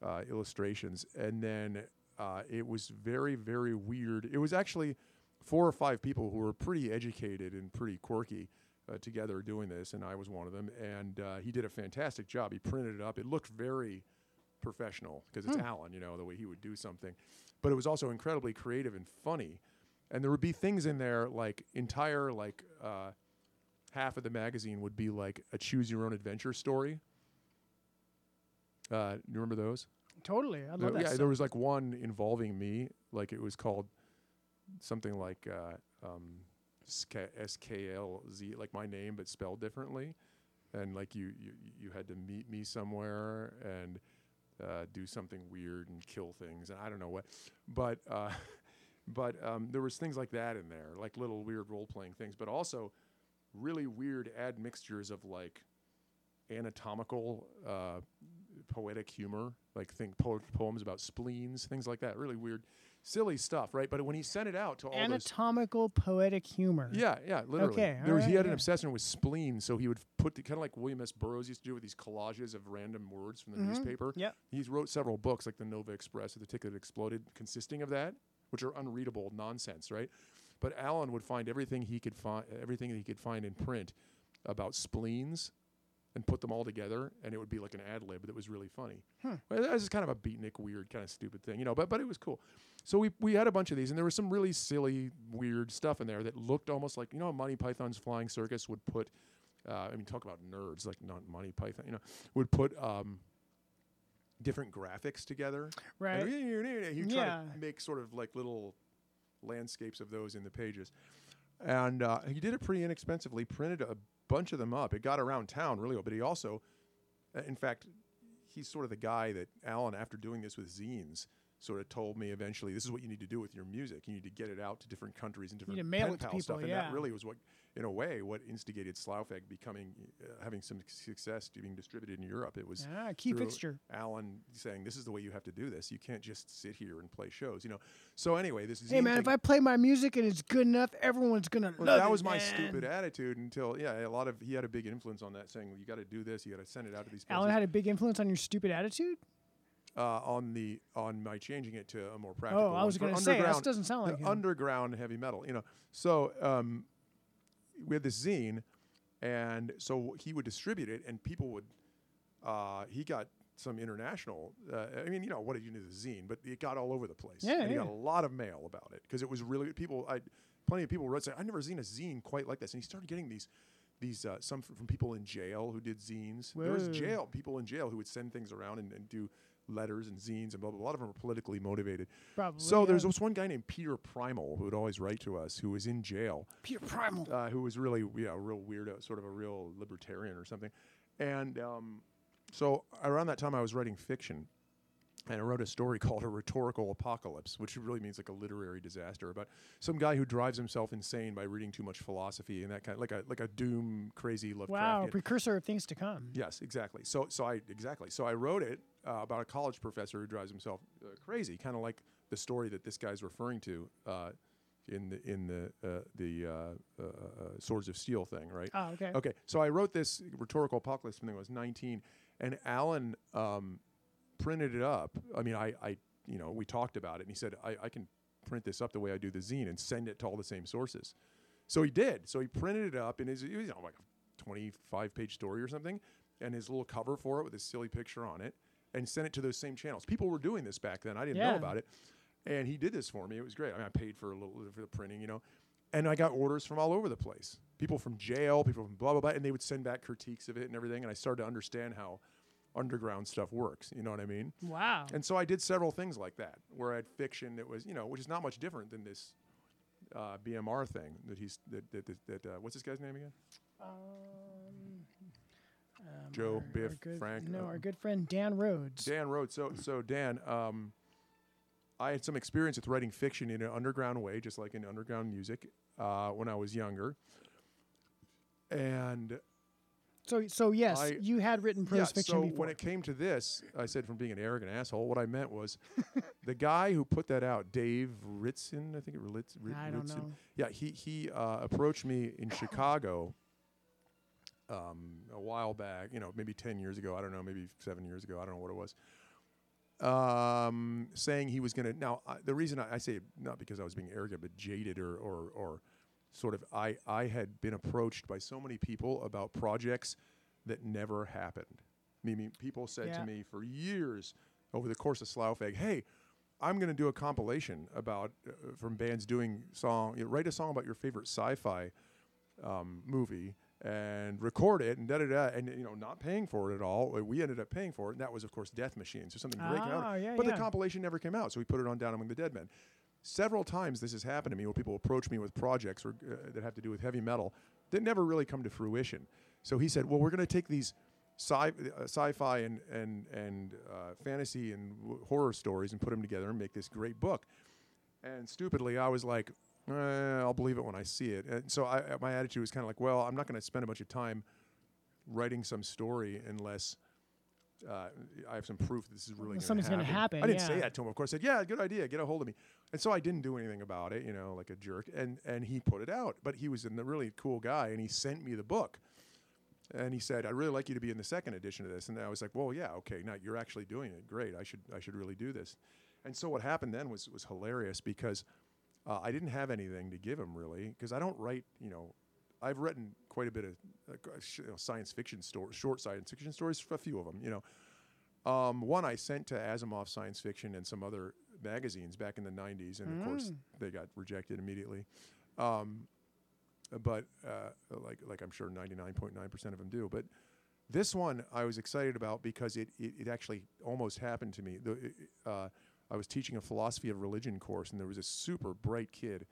uh, illustrations. And then uh, it was very, very weird. It was actually four or five people who were pretty educated and pretty quirky Uh, together doing this, and I was one of them, and uh, he did a fantastic job. He printed it up. It looked very professional because it's hmm. Alan, you know, the way he would do something. But it was also incredibly creative and funny, and there would be things in there like entire like uh, half of the magazine would be like a choose your own adventure story. Uh, you remember those? Totally, I love the, that. Yeah, stuff. There was like one involving me, like it was called something like. Uh, um, S K L Z, like my name, but spelled differently. And like you you, you had to meet me somewhere and uh, do something weird and kill things. And I don't know what. But uh, but um, there was things like that in there, like little weird role-playing things, but also really weird admixtures of like anatomical, uh, poetic humor, like think po- poems about spleens, things like that, really weird. Silly stuff, right? But when he sent it out to all those... Anatomical poetic humor. Yeah, yeah, literally. Okay, there was, right, he had yeah. an obsession with spleen, so he would put... The, kind of like William S. Burroughs used to do with these collages of random words from the mm-hmm. newspaper. Yep. He wrote several books, like the Nova Express or the Ticket Exploded, consisting of that, which are unreadable nonsense, right? But Alan would find everything he could find, everything that he could find in print about spleens and put them all together, and it would be like an ad lib that was really funny. Hmm. Well, that was just kind of a beatnik, weird, kind of stupid thing, you know, but but it was cool. So we we had a bunch of these, and there was some really silly, weird stuff in there that looked almost like, you know, Monty Python's Flying Circus would put, uh, I mean, talk about nerds, like not Monty Python, you know, would put um, different graphics together. Right. And he would try yeah. to make sort of like little landscapes of those in the pages. And uh, he did it pretty inexpensively, printed a bunch of them up. It got around town really well, but he also, in fact, he's sort of the guy that Alan, after doing this with zines, sort of told me eventually, this is what you need to do with your music. You need to get it out to different countries and different pen pal people, stuff. And yeah. that really was what, in a way, what instigated Slaufeg becoming, uh, having some success being distributed in Europe. It was ah, key fixture. Alan saying, this is the way you have to do this. You can't just sit here and play shows, you know. So anyway, this is... Hey, man, if I play my music and it's good enough, everyone's going to well, love that it, That was my man. stupid attitude until, yeah, a lot of... He had a big influence on that, saying, well, you got to do this, you got to send it out to these places. Alan had a big influence on your stupid attitude? Uh, on the on my changing it to a more practical. Oh, I was going to say this doesn't sound like him. Underground heavy metal, you know. So um, we had this zine, and so he would distribute it, and people would. Uh, he got some international. Uh, I mean, you know, what did you do to the zine? But it got all over the place. Yeah, and yeah. He got a lot of mail about it because it was really people. I plenty of people wrote saying, "I've never seen a zine quite like this," and he started getting these. These uh, some from people in jail who did zines. Whoa. There was jail people in jail who would send things around and, and do letters and zines and blah blah. A lot of them were politically motivated. Probably. So yeah. there's this one guy named Peter Primal who would always write to us, who was in jail. Peter Primal, uh, who was really yeah a real weirdo, sort of a real libertarian or something. And um, so around that time, I was writing fiction, and I wrote a story called A Rhetorical Apocalypse, which really means like a literary disaster, about some guy who drives himself insane by reading too much philosophy and that kind of, like a like a doom crazy Lovecraftian. Wow, precursor of things to come. Yes, exactly. So so I exactly. So I wrote it uh, about a college professor who drives himself uh, crazy, kind of like the story that this guy's referring to uh, in the in the uh, the uh, uh, uh, Swords of Steel thing, right? Oh, okay. Okay. So I wrote this Rhetorical Apocalypse when I was nineteen, and Alan um, printed it up. I mean, I, I, you know, we talked about it, and he said, I, I can print this up the way I do the zine and send it to all the same sources. So he did. So he printed it up, and his, it was like a twenty-five page story or something, and his little cover for it with his silly picture on it, and sent it to those same channels. People were doing this back then. I didn't yeah. know about it. And he did this for me. It was great. I mean, I paid for a little for the printing, you know, and I got orders from all over the place. People from jail, people from blah, blah, blah, and they would send back critiques of it and everything, and I started to understand how underground stuff works, you know what I mean? Wow. And so I did several things like that, where I had fiction that was, you know, which is not much different than this uh, B M R thing that he's, that, that, that, that uh, what's this guy's name again? Um, um, Joe, our, Biff, our good, Frank. No, um, our good friend Dan Rhodes. Dan Rhodes. So, so Dan, um, I had some experience with writing fiction in an underground way, just like in underground music, uh, when I was younger. And... So, so yes, I, you had written prose yeah, fiction so before. When it came to this, I said from being an arrogant asshole, what I meant was the guy who put that out, Dave Ritson, I think it was Ritz, Ritz, I don't Ritson. know. Yeah, he, he uh, approached me in Chicago um, a while back, you know, maybe ten years ago. I don't know, maybe seven years ago. I don't know what it was. Um, saying he was going to... Now, uh, the reason I, I say, not because I was being arrogant, but jaded or... or, or Sort of, I, I had been approached by so many people about projects that never happened. I mean, people said yeah. to me for years over the course of Slaufeg, hey, I'm going to do a compilation about uh, from bands doing song, you know, write a song about your favorite sci-fi um, movie and record it and da da da, and you know, not paying for it at all. We ended up paying for it, and that was, of course, Death Machine. So something great ah, came out, yeah, but yeah. the compilation never came out, so we put it on Down Among the Dead Men. Several times this has happened to me where people approach me with projects or, uh, that have to do with heavy metal that never really come to fruition. So he said, well, we're going to take these sci- uh, sci-fi and, and, and uh, fantasy and w- horror stories and put them together and make this great book. And stupidly, I was like, eh, I'll believe it when I see it. And so I, my attitude was kind of like, well, I'm not going to spend a bunch of time writing some story unless... Uh, I have some proof that this is really well, going to happen. happen. I didn't yeah. say that to him. Of course, I said, yeah, good idea. Get a hold of me. And so I didn't do anything about it, you know, like a jerk. And and he put it out. But he was a really cool guy, and he sent me the book. And he said, I'd really like you to be in the second edition of this. And I was like, well, yeah, okay, now you're actually doing it. Great. I should I should really do this. And so what happened then was was hilarious because uh, I didn't have anything to give him, really, because I don't write, you know, I've written quite a bit of uh, sh- you know, science fiction stories, short science fiction stories, a few of them, you know. Um, one I sent to Asimov Science Fiction and some other magazines back in the nineties, and mm. of course they got rejected immediately. Um, but uh, like, like I'm sure ninety-nine point nine percent of them do. But this one I was excited about because it, it, it actually almost happened to me. The, uh, I was teaching a philosophy of religion course, and there was a super bright kid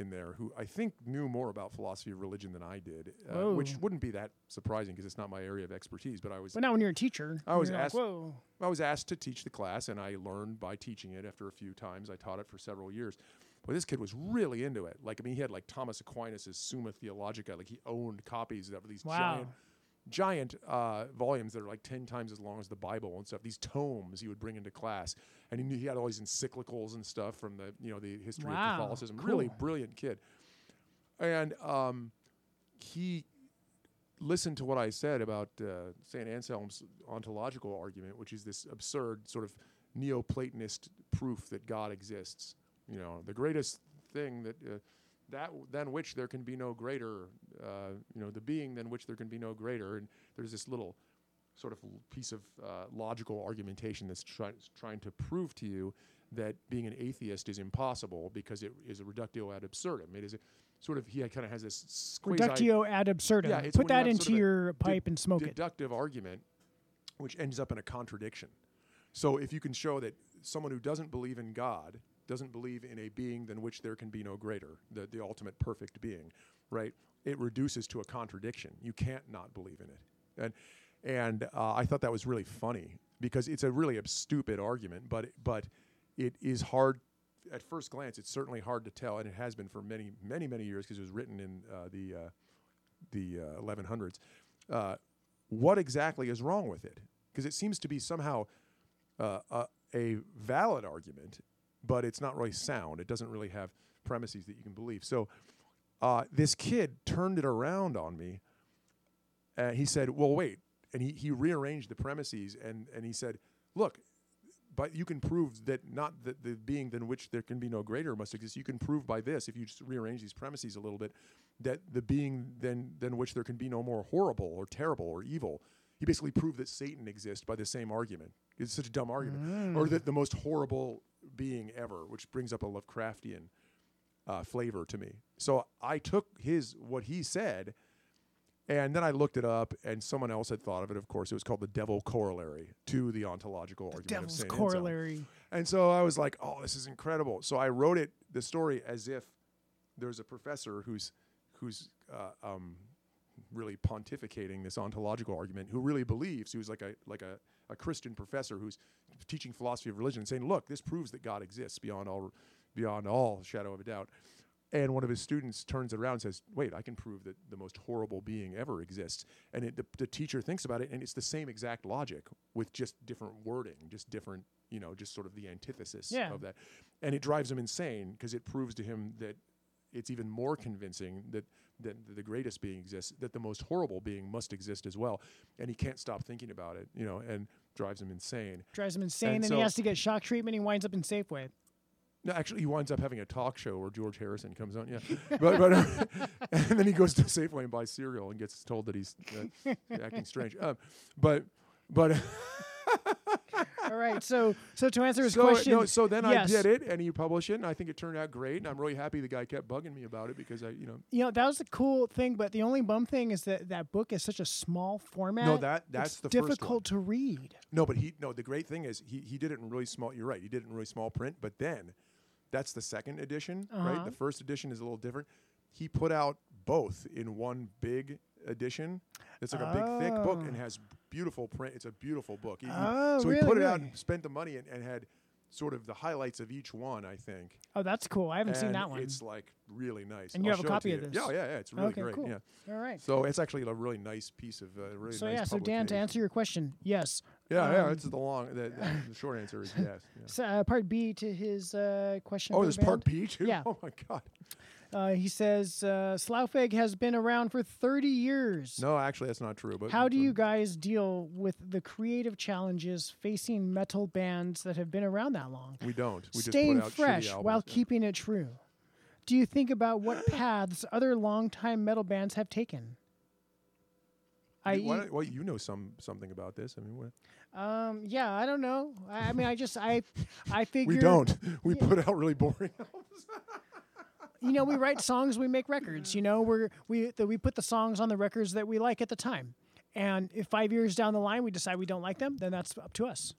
in there who I think knew more about philosophy of religion than I did, uh, which wouldn't be that surprising because it's not my area of expertise. But I was. But now, when you're a teacher, I was asked. Like, whoa. I was asked to teach the class, and I learned by teaching it. After a few times, I taught it for several years. But this kid was really into it. Like, I mean, he had like Thomas Aquinas' Summa Theologica. Like, he owned copies of these wow. giant. giant uh, volumes that are like ten times as long as the Bible and stuff, these tomes he would bring into class. And he knew he had all these encyclicals and stuff from the, you know, the history wow. of Catholicism. Cool. Really brilliant kid. And um, he listened to what I said about uh, Saint Anselm's ontological argument, which is this absurd sort of Neoplatonist proof that God exists. You know, the greatest thing that... Uh, That w- than which there can be no greater, uh, you know, the being than which there can be no greater. And there's this little sort of l- piece of uh, logical argumentation that's try- trying to prove to you that being an atheist is impossible because it is a reductio ad absurdum. It is a sort of, he kind of has this... Quasi- reductio ad absurdum. Yeah, put that into sort of your pipe d- and smoke deductive it. Deductive argument, which ends up in a contradiction. So if you can show that someone who doesn't believe in God doesn't believe in a being than which there can be no greater, the, the ultimate perfect being, right? It reduces to a contradiction. You can't not believe in it. And and uh, I thought that was really funny because it's a really stupid argument, but but it is hard, at first glance, it's certainly hard to tell, and it has been for many, many, many years because it was written in uh, the, uh, the uh, eleven hundreds, uh, what exactly is wrong with it? Because it seems to be somehow uh, a, a valid argument, but it's not really sound. It doesn't really have premises that you can believe. So uh, this kid turned it around on me. And he said, well, wait. And he, he rearranged the premises, and, and he said, look, but you can prove that not that the being than which there can be no greater must exist. You can prove by this, if you just rearrange these premises a little bit, that the being than, than which there can be no more horrible or terrible or evil. He basically proved that Satan exists by the same argument. It's such a dumb argument. Mm. Or that the most horrible being ever, which brings up a Lovecraftian uh, flavor to me. So I took his what he said, and then I looked it up, and someone else had thought of it. Of course, it was called the Devil Corollary to the ontological the argument Devil's of Saint Anselm. Corollary. And so I was like, "Oh, this is incredible!" So I wrote it the story as if there's a professor who's who's uh, um, really pontificating this ontological argument, who really believes he was like a like a. a Christian professor who's teaching philosophy of religion and saying, look, this proves that God exists beyond all beyond all shadow of a doubt. And one of his students turns it around and says, wait, I can prove that the most horrible being ever exists. And it, the, the teacher thinks about it, and it's the same exact logic with just different wording, just different, you know, just sort of the antithesis yeah. of that. And it drives him insane because it proves to him that it's even more convincing that that the greatest being exists, that the most horrible being must exist as well. And he can't stop thinking about it, you know, and drives him insane. Drives him insane, and then so he has to get shock treatment. He winds up in Safeway. No, actually, he winds up having a talk show where George Harrison comes on, yeah. but, but uh, and then he goes to Safeway and buys cereal and gets told that he's uh, acting strange. Um, but... but All right, so so to answer his so, question, no, so then yes. I did it, and you publish it, and I think it turned out great, and I'm really happy the guy kept bugging me about it because I, you know, you know that was a cool thing. But the only bum thing is that that book is such a small format. No, that that's it's the difficult first one. To read. No, but he no. The great thing is he he did it in really small. You're right, he did it in really small print. But then, that's the second edition, uh-huh. right? The first edition is a little different. He put out both in one big edition. It's like oh. a big thick book and has. Beautiful print. It's a beautiful book. He, oh, so really, he put it really? out and spent the money and, and had sort of the highlights of each one, I think. Oh, that's cool. I haven't and seen that one. It's like really nice. And I'll you have a copy of this? Yeah, yeah, yeah. It's really okay, great. Cool. Yeah. All right. So it's actually a really nice piece of uh, really so nice yeah, so Dan, to answer your question, yes. Yeah, um, yeah. That's the long, the, the short answer is yes. Yeah. So, uh, part B to his uh, question. Oh, there's the part B too? Yeah. Oh, my God. Uh, he says, uh, Slough Fig has been around for thirty years. No, actually, that's not true. But how do you guys deal with the creative challenges facing metal bands that have been around that long? We don't. We Staying just put out fresh albums, while yeah. keeping it true. Do you think about what paths other longtime metal bands have taken? I mean, why well, you know some something about this. I mean, what? Um, yeah, I don't know. I, I mean, I just, I, I figure. We don't. We yeah. put out really boring albums. You know, we write songs, we make records. You know, we're, we the, we put the songs on the records that we like at the time. And if five years down the line we decide we don't like them, then that's up to us.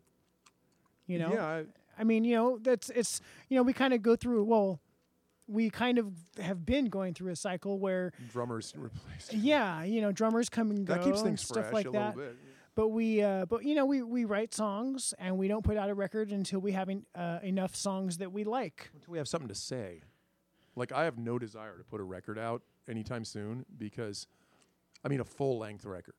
You know? Yeah. I, I mean, you know, that's it's, you know, we kind of go through, well, we kind of have been going through a cycle where drummers replaced. Yeah, you know, drummers come and go. That keeps things fresh like a that. little bit. But we, uh, but you know, we, we write songs and we don't put out a record until we have en- uh, enough songs that we like. Until we have something to say. Like, I have no desire to put a record out anytime soon because, I mean, a full length record.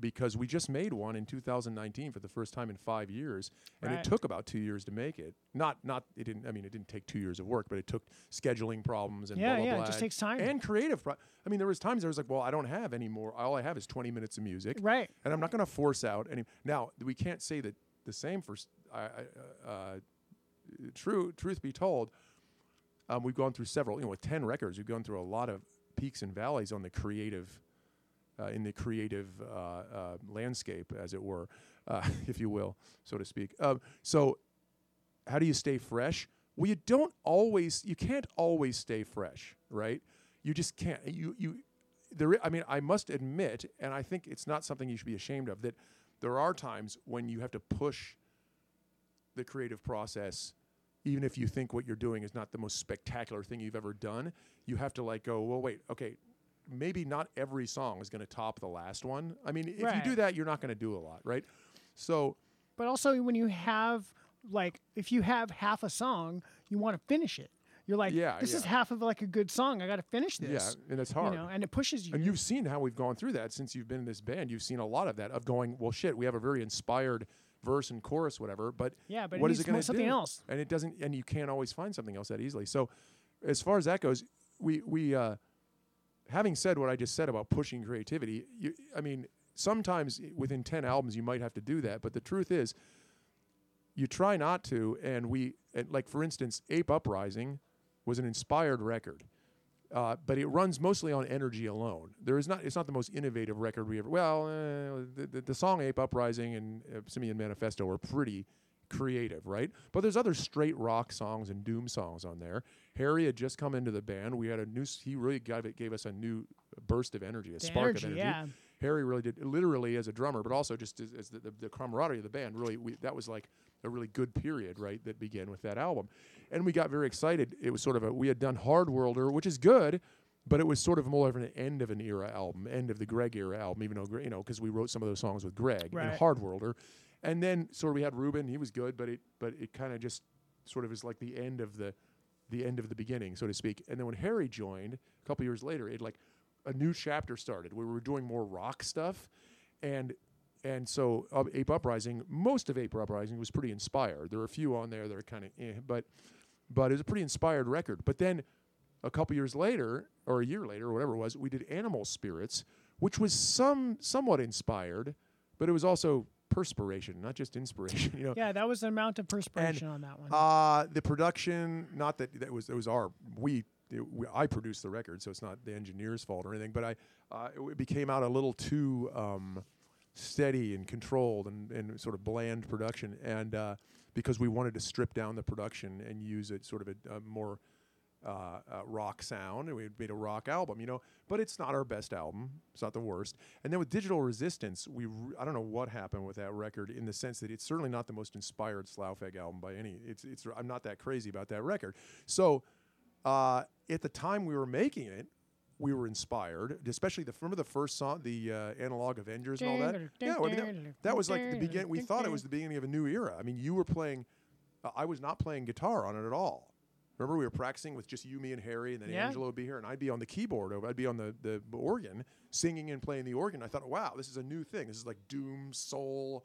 Because we just made one in two thousand nineteen for the first time in five years, and right. it took about two years to make it. Not, not it didn't. I mean, it didn't take two years of work, but it took scheduling problems and yeah, blah, blah, yeah, blah. It just takes time and creative. Pro- I mean, there was times I was like, well, I don't have any more. All I have is twenty minutes of music, right? And I'm not going to force out any. Now we can't say that the same for. Uh, uh, true, truth be told, um, we've gone through several. You know, with ten records, we've gone through a lot of peaks and valleys on the creative. Uh, in the creative uh, uh, landscape, as it were, uh, if you will, so to speak. Um, so how do you stay fresh? Well, you don't always, you can't always stay fresh, right? You just can't. You, you, there. I, I mean, I must admit, and I think it's not something you should be ashamed of, that there are times when you have to push the creative process, even if you think what you're doing is not the most spectacular thing you've ever done. You have to like go, well, wait, okay, maybe not every song is going to top the last one. I mean, if right. you do that, you're not going to do a lot, right? So, but also when you have, like, if you have half a song, you want to finish it. You're like, yeah, this yeah. is half of, like, a good song. I got to finish this. Yeah, and it's hard. You know, and it pushes you. And you've seen how we've gone through that since you've been in this band. You've seen a lot of that, of going, well, shit, we have a very inspired verse and chorus, whatever, but, yeah, but what it is it going to do? Something else. And it doesn't, and you can't always find something else that easily. So as far as that goes, we, we, uh, having said what I just said about pushing creativity, you, I mean, sometimes within ten albums you might have to do that, but the truth is you try not to, and we, and like, for instance, Ape Uprising was an inspired record, uh, but it runs mostly on energy alone. There is not, it's not the most innovative record we ever, well, uh, the, the, the song Ape Uprising and uh, Simian Manifesto are pretty creative, right? But there's other straight rock songs and doom songs on there. Harry had just come into the band. We had a new. He really gave it, gave us a new burst of energy, a the spark energy, of energy. Yeah. Harry really did, literally as a drummer, but also just as, as the, the, the camaraderie of the band. Really, we, that was like a really good period, right? That began with that album, and we got very excited. It was sort of a, we had done Hard Worlder, which is good, but it was sort of more of an end of an era album, end of the Greg era album, even though, you know, because we wrote some of those songs with Greg right. and Hard Worlder. And then sort of we had Ruben, he was good, but it but it kind of just sort of is like the end of the the end of the beginning, so to speak. And then when Harry joined a couple years later, it like a new chapter started. We were doing more rock stuff, and and so uh, Ape Uprising, most of Ape Uprising was pretty inspired. There were a few on there that are kind of eh, but but it was a pretty inspired record. But then a couple years later, or a year later, or whatever it was, we did Animal Spirits, which was some somewhat inspired, but it was also perspiration, not just inspiration. You know? Yeah, that was the amount of perspiration and, on that one. Uh, the production, not that that was it was our we, it, we I produced the record, so it's not the engineer's fault or anything. But I uh, it, it became out a little too um, steady and controlled and, and sort of bland production, and uh, because we wanted to strip down the production and use it sort of a, a more uh, uh, rock sound, and we made a rock album, you know. But it's not our best album. It's not the worst. And then with Digital Resistance, we re- I don't know what happened with that record, in the sense that it's certainly not the most inspired Slaufeg album by any. It's it's I'm not that crazy about that record. So uh, at the time we were making it, we were inspired, especially the remember the first song, the uh, Analog Avengers and all that. Yeah, I mean that, that was like the begin. We thought it was the beginning of a new era. I mean, you were playing. Uh, I was not playing guitar on it at all. Remember, we were practicing with just you, me, and Harry, and then yeah. Angelo would be here, and I'd be on the keyboard, or I'd be on the, the organ, singing and playing the organ. I thought, wow, this is a new thing. This is like doom soul,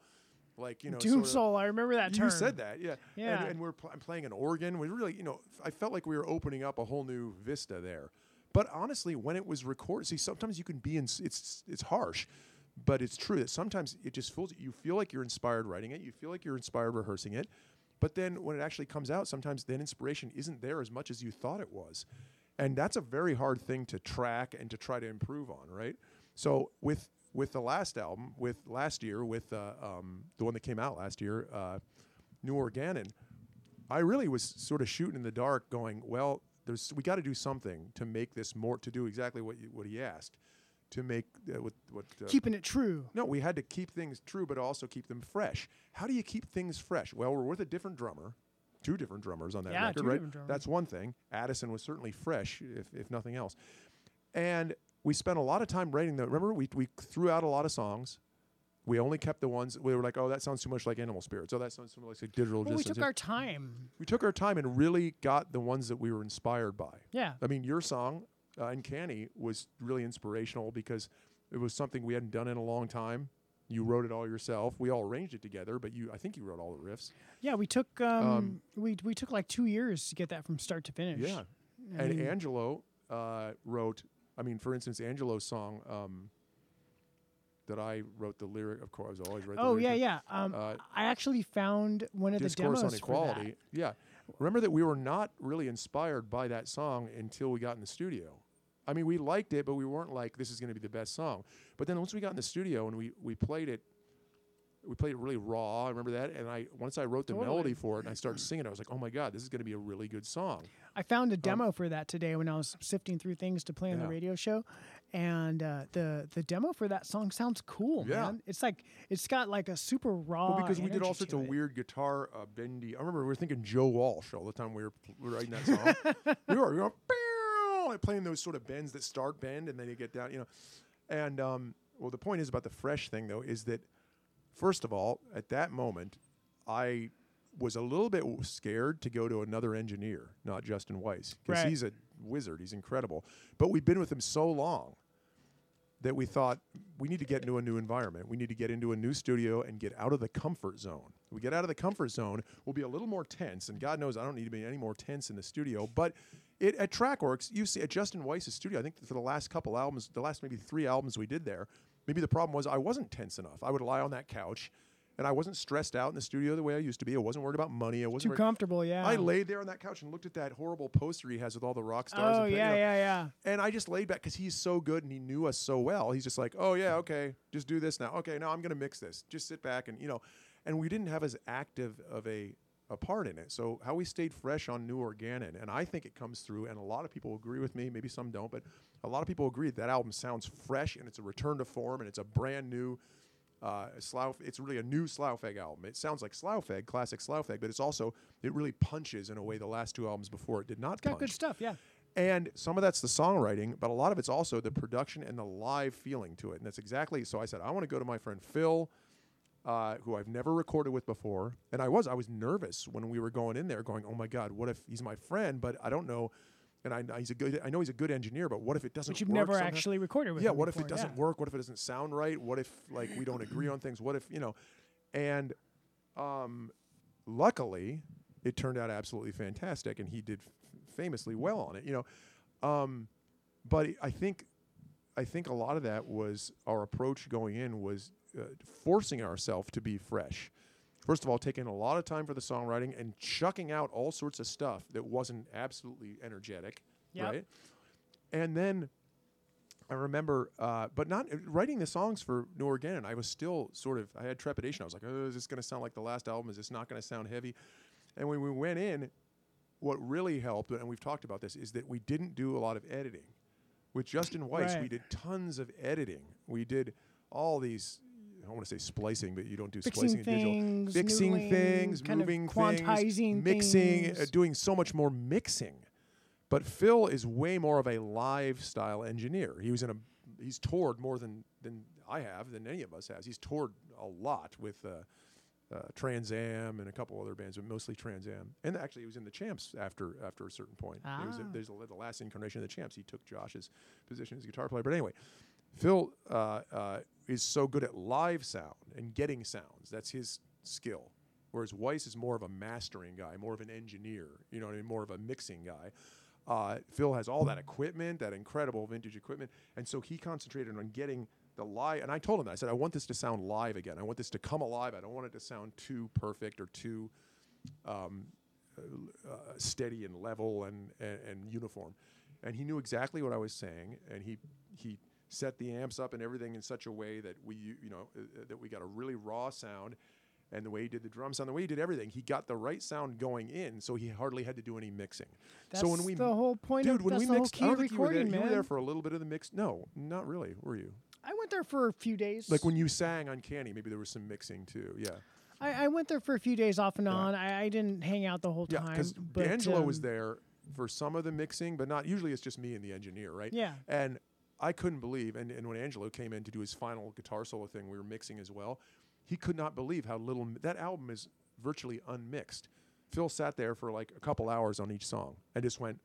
like, you know. Doom sort of soul, I remember that you term. You said that, yeah. yeah. And, and we're pl- playing an organ. We really, you know, I felt like we were opening up a whole new vista there. But honestly, when it was recorded, see, sometimes you can be in, it's it's harsh, but it's true that sometimes it just fools you. You feel like you're inspired writing it. You feel like you're inspired rehearsing it. But then when it actually comes out, sometimes that inspiration isn't there as much as you thought it was. And that's a very hard thing to track and to try to improve on, right? So with with the last album, with last year, with uh, um, the one that came out last year, uh, New Organon, I really was sort of shooting in the dark going, well, there's we got to do something to make this more, to do exactly what you, what he asked, to make uh, what... what uh, keeping it true. No, we had to keep things true, but also keep them fresh. How do you keep things fresh? Well, we're with a different drummer. two different drummers on that yeah, record, right? That's one thing. Addison was certainly fresh, if if nothing else. And we spent a lot of time writing the. Remember, we we threw out a lot of songs. We only kept the ones we were like, oh, that sounds too much like Animal Spirits. Oh, that sounds too much like Digital Distance. We took our time. We took our time and really got the ones that we were inspired by. Yeah. I mean, your song, uh, Uncanny, was really inspirational because it was something we hadn't done in a long time. You wrote it all yourself. We all arranged it together, but you, I think you wrote all the riffs. Yeah, we took um, um, we we took like two years to get that from start to finish. Yeah. I and mean, Angelo uh, wrote, I mean, for instance, Angelo's song... Um, that I wrote the lyric, of course, I was always write oh, the lyric. Oh, yeah, yeah. Um, uh, I actually found one of the demos on Equality. For that. Yeah. Remember that we were not really inspired by that song until we got in the studio. I mean, we liked it, but we weren't like, this is going to be the best song. But then once we got in the studio and we, we played it, we played it really raw, I remember that, and I once I wrote the totally. melody for it and I started singing, I was like, oh my God, this is going to be a really good song. I found a demo um, for that today when I was sifting through things to play yeah. on the radio show, and uh, the the demo for that song sounds cool, yeah. man. It's like, it's got like a super raw well, because we did all sorts of it. weird guitar uh, bendy. I remember we were thinking Joe Walsh all the time we were, we were writing that song. we were, we were playing those sort of bends that start bend and then you get down, you know. And, um, well, the point is about the fresh thing, though, is that first of all, at that moment, I was a little bit scared to go to another engineer, not Justin Weiss, because right. he's a wizard. He's incredible. But we've been with him so long that we thought we need to get into a new environment. We need to get into a new studio and get out of the comfort zone. We get out of the comfort zone, we'll be a little more tense. And God knows I don't need to be any more tense in the studio. But it, at TrackWorks, you see, at Justin Weiss's studio, I think for the last couple albums, the last maybe three albums we did there, maybe the problem was I wasn't tense enough. I would lie on that couch, and I wasn't stressed out in the studio the way I used to be. I wasn't worried about money. I wasn't too comfortable, yeah. I laid there on that couch and looked at that horrible poster he has with all the rock stars. Oh, and yeah, yeah, yeah. And I just laid back because he's so good and he knew us so well. He's just like, oh, yeah, okay, just do this now. Okay, now I'm going to mix this. Just sit back and, you know. And we didn't have as active of a, a part in it. So how we stayed fresh on New Organon, and I think it comes through, and a lot of people agree with me. Maybe some don't, but... A lot of people agree that album sounds fresh, and it's a return to form, and it's a brand new uh, Slough. It's really a new Slough-Feg album. It sounds like Slough-Feg, classic Slough-Feg, but it's also, it really punches in a way the last two albums before it did not. It's got punch. Good stuff, yeah. And some of that's the songwriting, but a lot of it's also the production and the live feeling to it. And that's exactly, so I said, I want to go to my friend Phil, uh, who I've never recorded with before. And I was, I was nervous when we were going in there going, oh my God, what if he's my friend, but I don't know. And I, I, he's a good, I know he's a good engineer, but what if it doesn't work? But you've work never somehow? actually recorded with yeah, him Yeah, what before, if it doesn't yeah. work? What if it doesn't sound right? What if, like, we don't agree on things? What if, you know? And um, luckily, it turned out absolutely fantastic, and he did f- famously well on it, you know? Um, but I think I think a lot of that was our approach going in was uh, forcing ourselves to be fresh. First of all, taking a lot of time for the songwriting and chucking out all sorts of stuff that wasn't absolutely energetic, yep. right? And then I remember, uh, but not uh, writing the songs for New Organon, I was still sort of, I had trepidation. I was like, oh, is this going to sound like the last album? Is this not going to sound heavy? And when we went in, what really helped, and we've talked about this, is that we didn't do a lot of editing. With Justin Weiss, right. we did tons of editing. We did all these... I don't want to say splicing, but you don't do Fixing splicing in digital. Fixing noodling, things, kind moving of quantizing things, mixing, things. Uh, doing so much more mixing. But Phil is way more of a live style engineer. He was in a, he's toured more than, than I have, than any of us has. He's toured a lot with uh, uh, Trans Am and a couple other bands, but mostly Trans Am. And actually, he was in the Champs after after a certain point. Ah. He was in, there's a, the last incarnation of the Champs. He took Josh's position as a guitar player. But anyway, Phil. Uh, uh, is so good at live sound and getting sounds. That's his skill. Whereas Weiss is more of a mastering guy, more of an engineer, you know what I mean, more of a mixing guy. Uh, Phil has all that equipment, that incredible vintage equipment, and so he concentrated on getting the live, and I told him that. I said, I want this to sound live again. I want this to come alive. I don't want it to sound too perfect or too um, uh, steady and level and, and, and uniform. And he knew exactly what I was saying, and he he... set the amps up and everything in such a way that we, you know, uh, that we got a really raw sound, and the way he did the drum sound, the way he did everything, he got the right sound going in, so he hardly had to do any mixing. That's so when we the whole point dude, of when that's we the mixed, whole key I don't recording, think you were, there, you were there for a little bit of the mix. No, not really. Were you? I went there for a few days. Like when you sang Uncanny, maybe there was some mixing too. Yeah. I, I went there for a few days off and yeah. on. I, I didn't hang out the whole yeah, time. Yeah, because D'Angelo um, was there for some of the mixing, but not usually. It's just me and the engineer, right? Yeah. And I couldn't believe, and, and when Angelo came in to do his final guitar solo thing, we were mixing as well. He could not believe how little that album is virtually unmixed. Phil sat there for like a couple hours on each song and just went,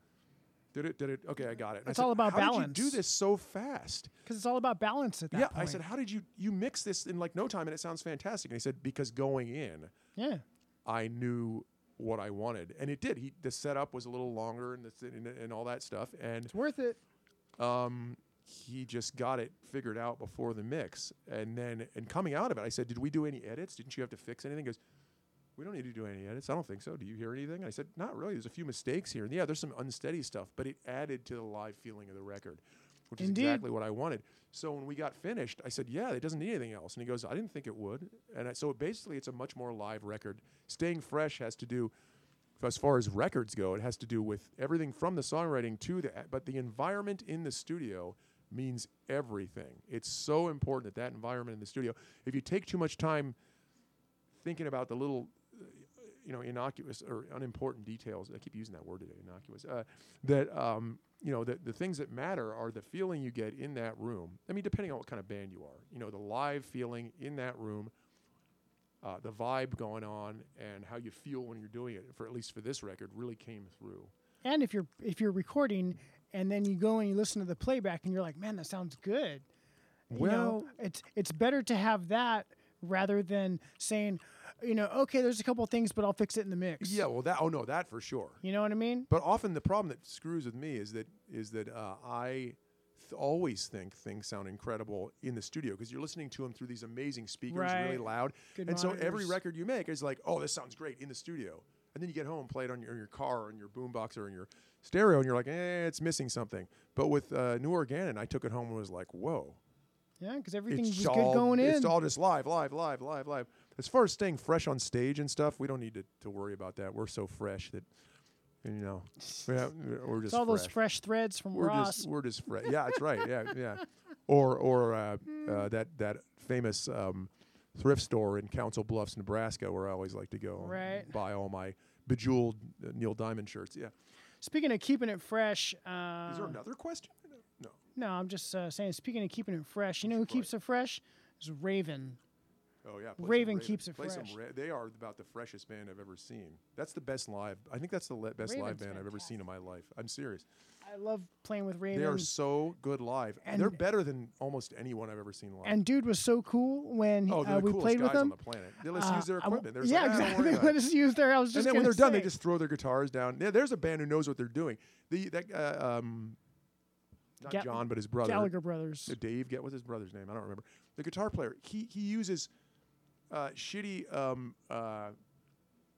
did it, did it, okay, I got it. And it's I said, all about how balance. How did you do this so fast? Because it's all about balance at that yeah, point. Yeah, I said, how did you, you mix this in like no time and it sounds fantastic? And he said, because going in, yeah, I knew what I wanted. And it did. He The setup was a little longer and, the, and, and all that stuff. And it's worth it. Um, he just got it figured out before the mix. And then, and coming out of it, I said, did we do any edits? Didn't you have to fix anything? He goes, we don't need to do any edits. I don't think so. Do you hear anything? And I said, not really. There's a few mistakes here. And yeah, there's some unsteady stuff, but it added to the live feeling of the record, which Indeed. is exactly what I wanted. So when we got finished, I said, yeah, it doesn't need anything else. And he goes, I didn't think it would. And I, so basically it's a much more live record. Staying fresh has to do, as far as records go, it has to do with everything from the songwriting to the, but the environment in the studio means everything. It's so important that that environment in the studio, if you take too much time thinking about the little, you know, innocuous or unimportant details. I keep using that word today, innocuous. Uh, that, um, you know, the, the things that matter are the feeling you get in that room. I mean, depending on what kind of band you are. You know, the live feeling in that room, uh, the vibe going on, and how you feel when you're doing it, for at least for this record, really came through. And if you're if you're recording and then you go and you listen to the playback and you're like, man, that sounds good. Well, you know, it's it's better to have that rather than saying, you know, okay, there's a couple of things, but I'll fix it in the mix. Yeah, well, that oh no, that for sure. You know what I mean? But often the problem that screws with me is that is that uh, I th- always think things sound incredible in the studio because you're listening to them through these amazing speakers, right. really loud, Good and monitors. So every record you make is like, oh, this sounds great in the studio, and then you get home, play it on your, your car, or in your boombox, or in your stereo, and you're like, eh, it's missing something. But with uh, New Organon, I took it home and was like, whoa. Yeah, because everything was good going in. It's all just live, live, live, live, live. As far as staying fresh on stage and stuff, we don't need to, to worry about that. We're so fresh that, you know, we have, we're just it's all fresh. Those fresh threads from we're Ross. Just, we're just fresh. Yeah, that's right. Yeah, yeah. Or or uh, uh, that that famous um, thrift store in Council Bluffs, Nebraska, where I always like to go right. and buy all my bejeweled uh, Neil Diamond shirts. Yeah. Speaking of keeping it fresh, uh, is there another question? No. No, I'm just uh, saying. Speaking of keeping it fresh, you know who right. keeps it fresh? It's Raven. Oh yeah, Raven, Raven keeps it play fresh. Ra- they are about the freshest band I've ever seen. That's the best live. I think that's the le- best Raven's live band fantastic. I've ever seen in my life. I'm serious. I love playing with Raven. They are so good live. And they're better than almost anyone I've ever seen live. And dude was so cool when oh, uh, we played with them. Oh, they're the coolest guys on the planet. They let's uh, use their equipment. W- yeah, like, exactly. They let us use their. I was just. And then when they're say. done, they just throw their guitars down. Yeah, there's a band who knows what they're doing. The that uh, um. Not Ga- John, but his brother. Gallagher brothers. Dave, get what's his brother's name? I don't remember. The guitar player. He he uses uh, shitty, um, uh,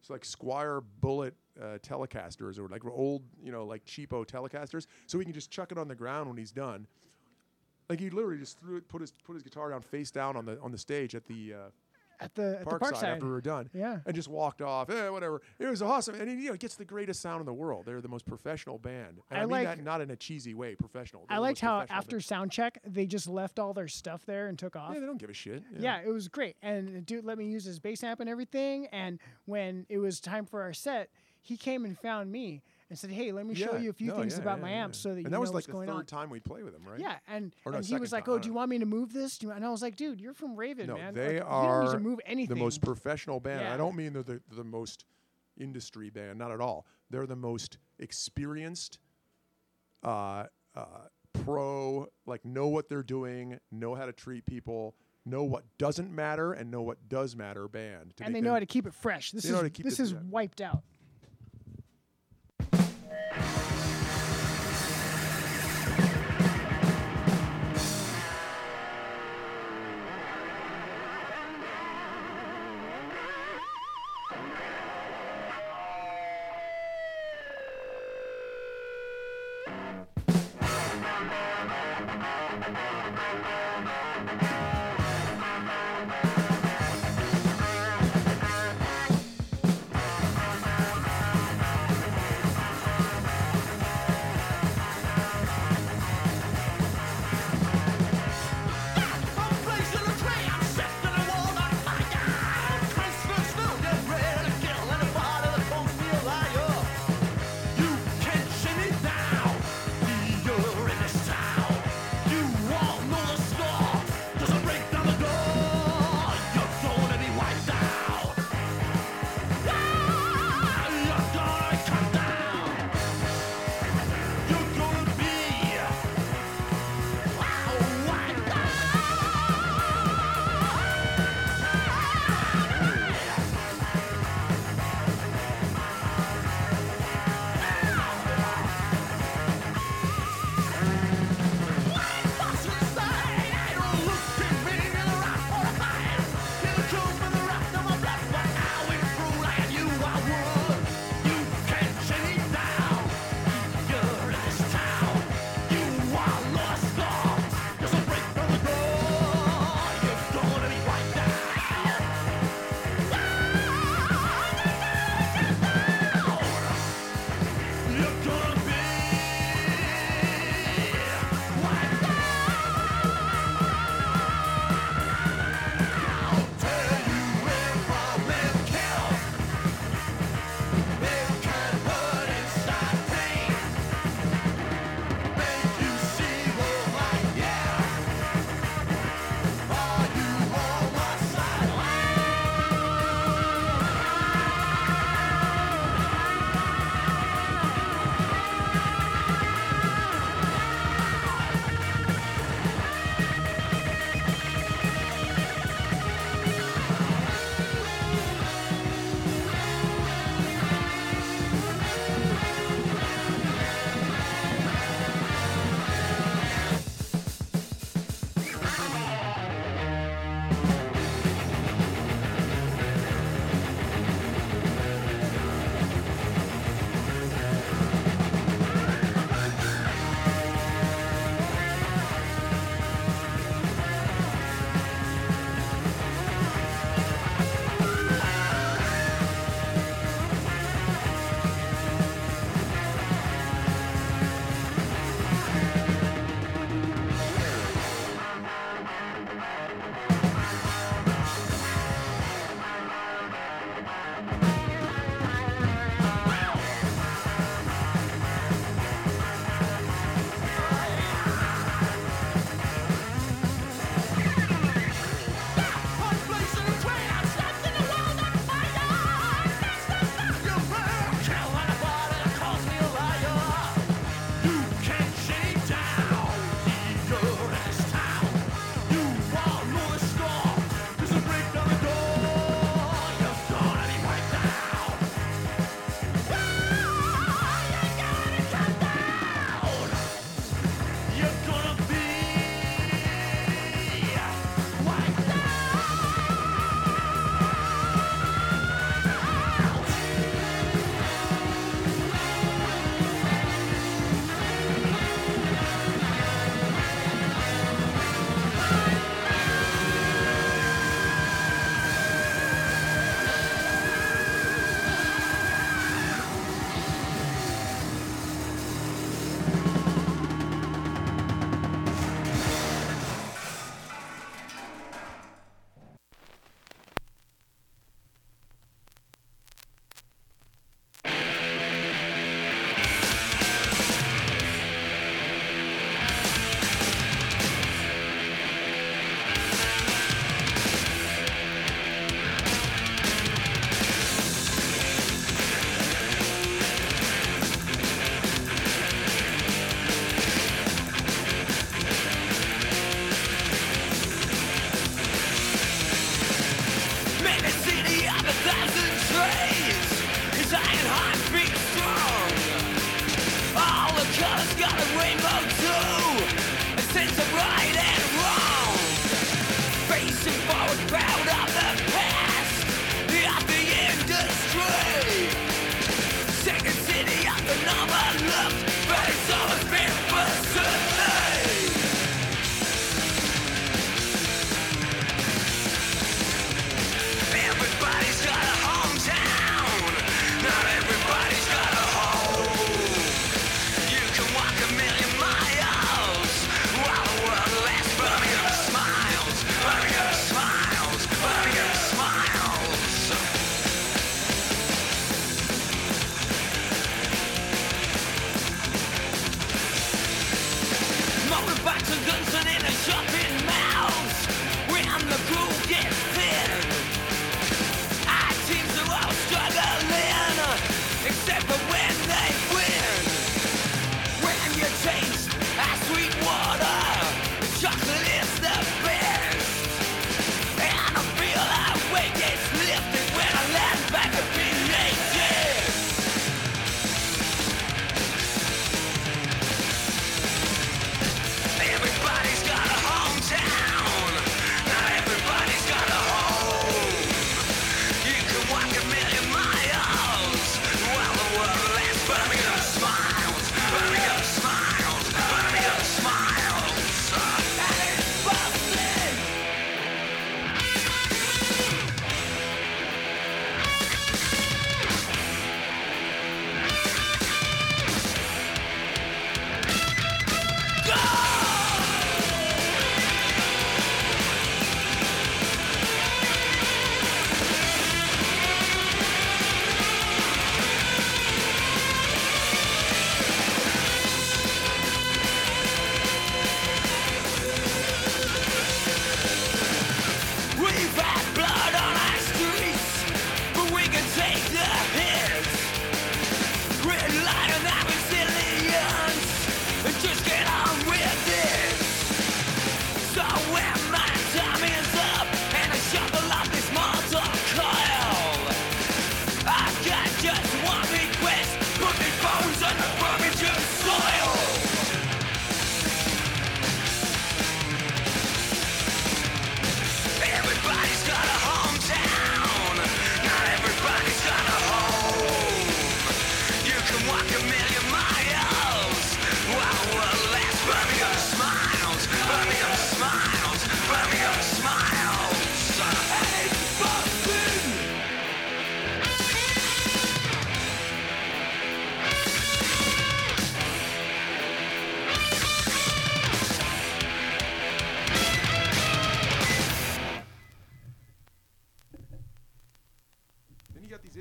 it's like Squire Bullet uh, Telecasters or like old, you know, like cheapo Telecasters. So he can just chuck it on the ground when he's done. Like he literally just threw it, put his put his guitar down face down on the on the stage at the. Uh, At the, at the park side, side after we were done, yeah, and just walked off. Eh, whatever. It was awesome, and you know, it gets the greatest sound in the world. They're the most professional band. And I, I mean like that not in a cheesy way, professional. They're I liked how after soundcheck they just left all their stuff there and took off. Yeah, they don't give a shit. Yeah, yeah it was great, and the dude let me use his bass amp and everything. And when it was time for our set, he came and found me and said, "Hey, let me yeah, show you a few no, things yeah, about yeah, my amp yeah. so that and you that know what's like going on." And that was like the third time we played with him, right? Yeah, and, no, and he was like, time, "Oh, do you want me to move this?" Do you and I was like, "Dude, you're from Raven, no, man. They like, are you don't need to move anything." The most professional band. Yeah. I don't mean they're the, the most industry band, not at all. They're the most experienced, uh, uh, pro, like know what they're doing, know how to treat people. Know what doesn't matter and know what does matter band. And they know how to keep it fresh. This is this is wiped out.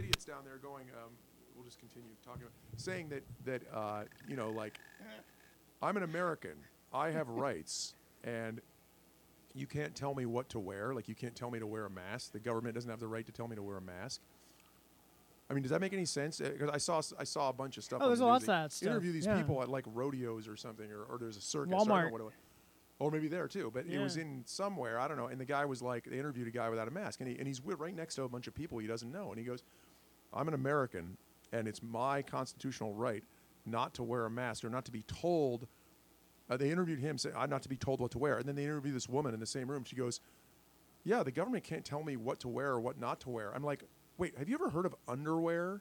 idiots down there going, um, we'll just continue talking about, saying that, that uh, you know, like, I'm an American. I have rights. And you can't tell me what to wear. Like, you can't tell me to wear a mask. The government doesn't have the right to tell me to wear a mask. I mean, does that make any sense? Because I saw I saw a bunch of stuff. Oh, there's the lots of that stuff. Interview these yeah. people at, like, rodeos or something, or, or there's a circus. Walmart. I don't know what it was. Or maybe there, too. But yeah. it was in somewhere. I don't know. And the guy was like, they interviewed a guy without a mask. And he and he's right next to a bunch of people he doesn't know. And he goes, I'm an American, and it's my constitutional right not to wear a mask, or not to be told. Uh, they interviewed him, saying, I'm not to be told what to wear. And then they interviewed this woman in the same room. She goes, yeah, the government can't tell me what to wear or what not to wear. I'm like, wait, have you ever heard of underwear?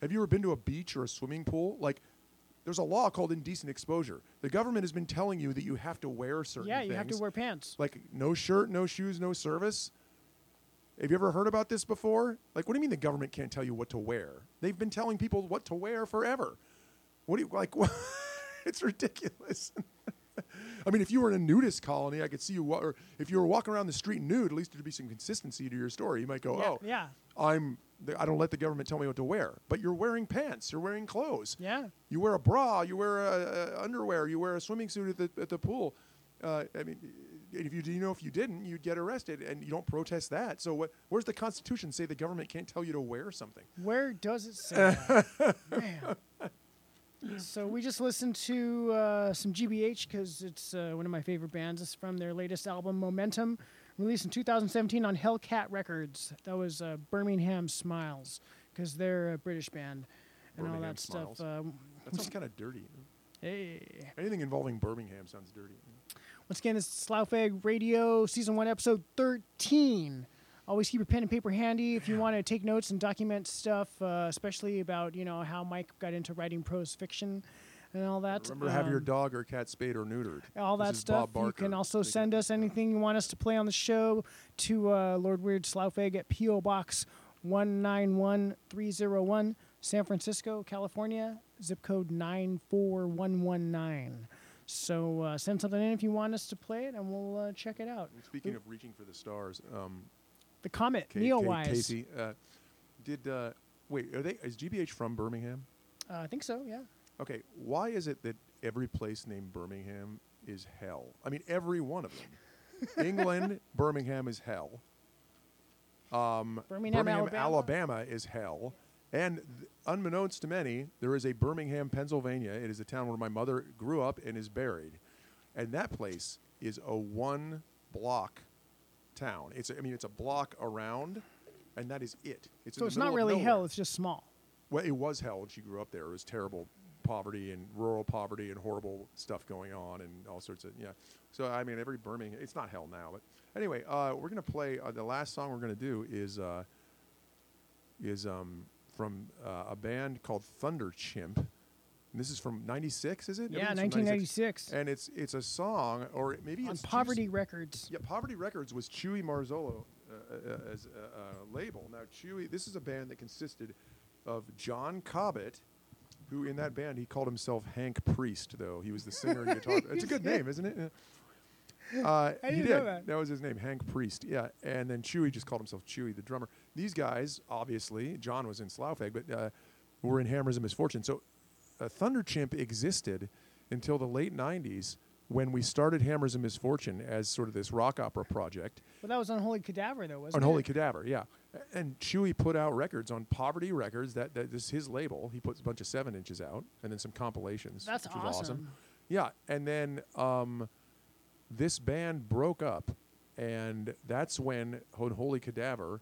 Have you ever been to a beach or a swimming pool? Like, there's a law called indecent exposure. The government has been telling you that you have to wear certain yeah, things. Yeah, you have to wear pants. Like, no shirt, no shoes, no service. Have you ever heard about this before? Like, what do you mean the government can't tell you what to wear? They've been telling people what to wear forever. What do you, like, it's ridiculous. I mean, if you were in a nudist colony, I could see you, wa- or if you were walking around the street nude, at least there'd be some consistency to your story. You might go, yeah, oh, yeah. I'm, th- I don't let the government tell me what to wear. But you're wearing pants. You're wearing clothes. Yeah. You wear a bra. You wear a, a underwear. You wear a swimming suit at the at the pool. Uh, I mean, if you, you know, if you didn't, you'd get arrested, and you don't protest that. So what? Where's the Constitution say the government can't tell you to wear something? Where does it say that? Man. So we just listened to uh, some G B H, because it's uh, one of my favorite bands. It's from their latest album, Momentum, released in two thousand seventeen on Hellcat Records. That was uh, Birmingham Smiles, because they're a British band, and Birmingham all that Smiles. Stuff. Um, that sounds kind of dirty. Hey. Anything involving Birmingham sounds dirty. Once again, it's Slough-Fag Radio, Season one, Episode thirteen. Always keep your pen and paper handy if you want to take notes and document stuff, uh, especially about, you know, how Mike got into writing prose fiction and all that. Remember, um, have your dog or cat spayed or neutered. All that stuff. You can also send us anything you want us to play on the show to uh, Lord Weird Slough-Fag at P O. Box one nine one three zero one, San Francisco, California, zip code nine four one one nine. So uh, send something in if you want us to play it, and we'll uh, check it out. And speaking Ooh. of reaching for the stars... Um, The Comet, K- Neowise. K- Casey, uh, did uh, wait? Are they? Is G B H from Birmingham? Uh, I think so. Yeah. Okay. Why is it that every place named Birmingham is hell? I mean, every one of them. England, Birmingham is hell. Um, Birmingham, Birmingham Alabama? Alabama is hell, and th- unbeknownst to many, there is a Birmingham, Pennsylvania. It is the town where my mother grew up and is buried, and that place is a one-block town. It's a, I mean, it's a block around, and that is it. It's so it's not really hell. It's just small. Well, it was hell when she grew up there. It was terrible poverty and rural poverty and horrible stuff going on and all sorts of yeah. So I mean, every Birmingham, it's not hell now. But anyway, uh, we're gonna play uh, the last song we're gonna do is uh, is um, from uh, a band called Thunder Chimp. And this is from ninety-six, is it? Yeah, nineteen ninety-six. And it's it's a song, or maybe on it's... On Poverty Chewy. Records. Yeah, Poverty Records was Chewy Marzolo uh, uh, as a uh, label. Now, Chewy, this is a band that consisted of John Cobbett, who in that band, he called himself Hank Priest, though. He was the singer and guitar. It's a good name, isn't it? Uh, I didn't he did. know that. That was his name, Hank Priest, yeah. And then Chewy just called himself Chewy, the drummer. These guys, obviously, John was in Slough-Fag, but uh, were in Hammers and Misfortune. So... Uh, Thunder Chimp existed until the late nineties when we started Hammers and Misfortune as sort of this rock opera project. Well, that was Unholy Cadaver, though, wasn't Unholy it? Unholy Cadaver, yeah. And Chewy put out records on Poverty Records. That, that this is his label. He puts a bunch of seven inches out, and then some compilations. That's which awesome. Was awesome. Yeah, and then um, this band broke up, and that's when Unholy Cadaver,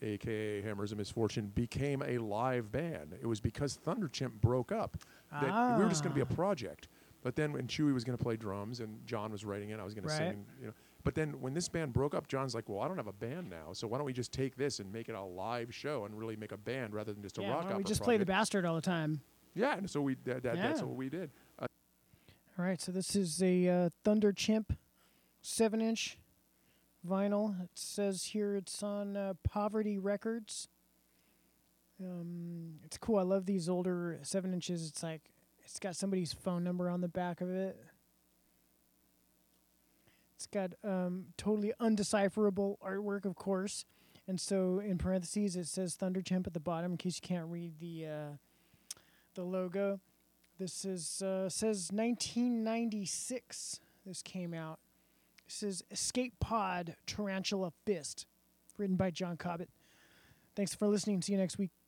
A K A Hammers and Misfortune, became a live band. It was because Thunder Chimp broke up that ah. we were just going to be a project. But then when Chewy was going to play drums and John was writing it, I was going right. to sing. You know. But then when this band broke up, John's like, well, I don't have a band now, so why don't we just take this and make it a live show and really make a band rather than just yeah, a rock opera project. We just play The Bastard all the time. Yeah, and so we that, that, yeah. that's what we did. Uh, all right, so this is a uh, Thunder Chimp seven-inch vinyl. It says here it's on uh, Poverty Records. Um, it's cool. I love these older seven inches. It's like it's got somebody's phone number on the back of it. It's got um, totally undecipherable artwork, of course. And so in parentheses, it says ThunderChimp at the bottom in case you can't read the uh, the logo. This is uh, says nineteen ninety-six. This came out. This is Escape Pod Tarantula Fist, written by John Cobbett. Thanks for listening. See you next week.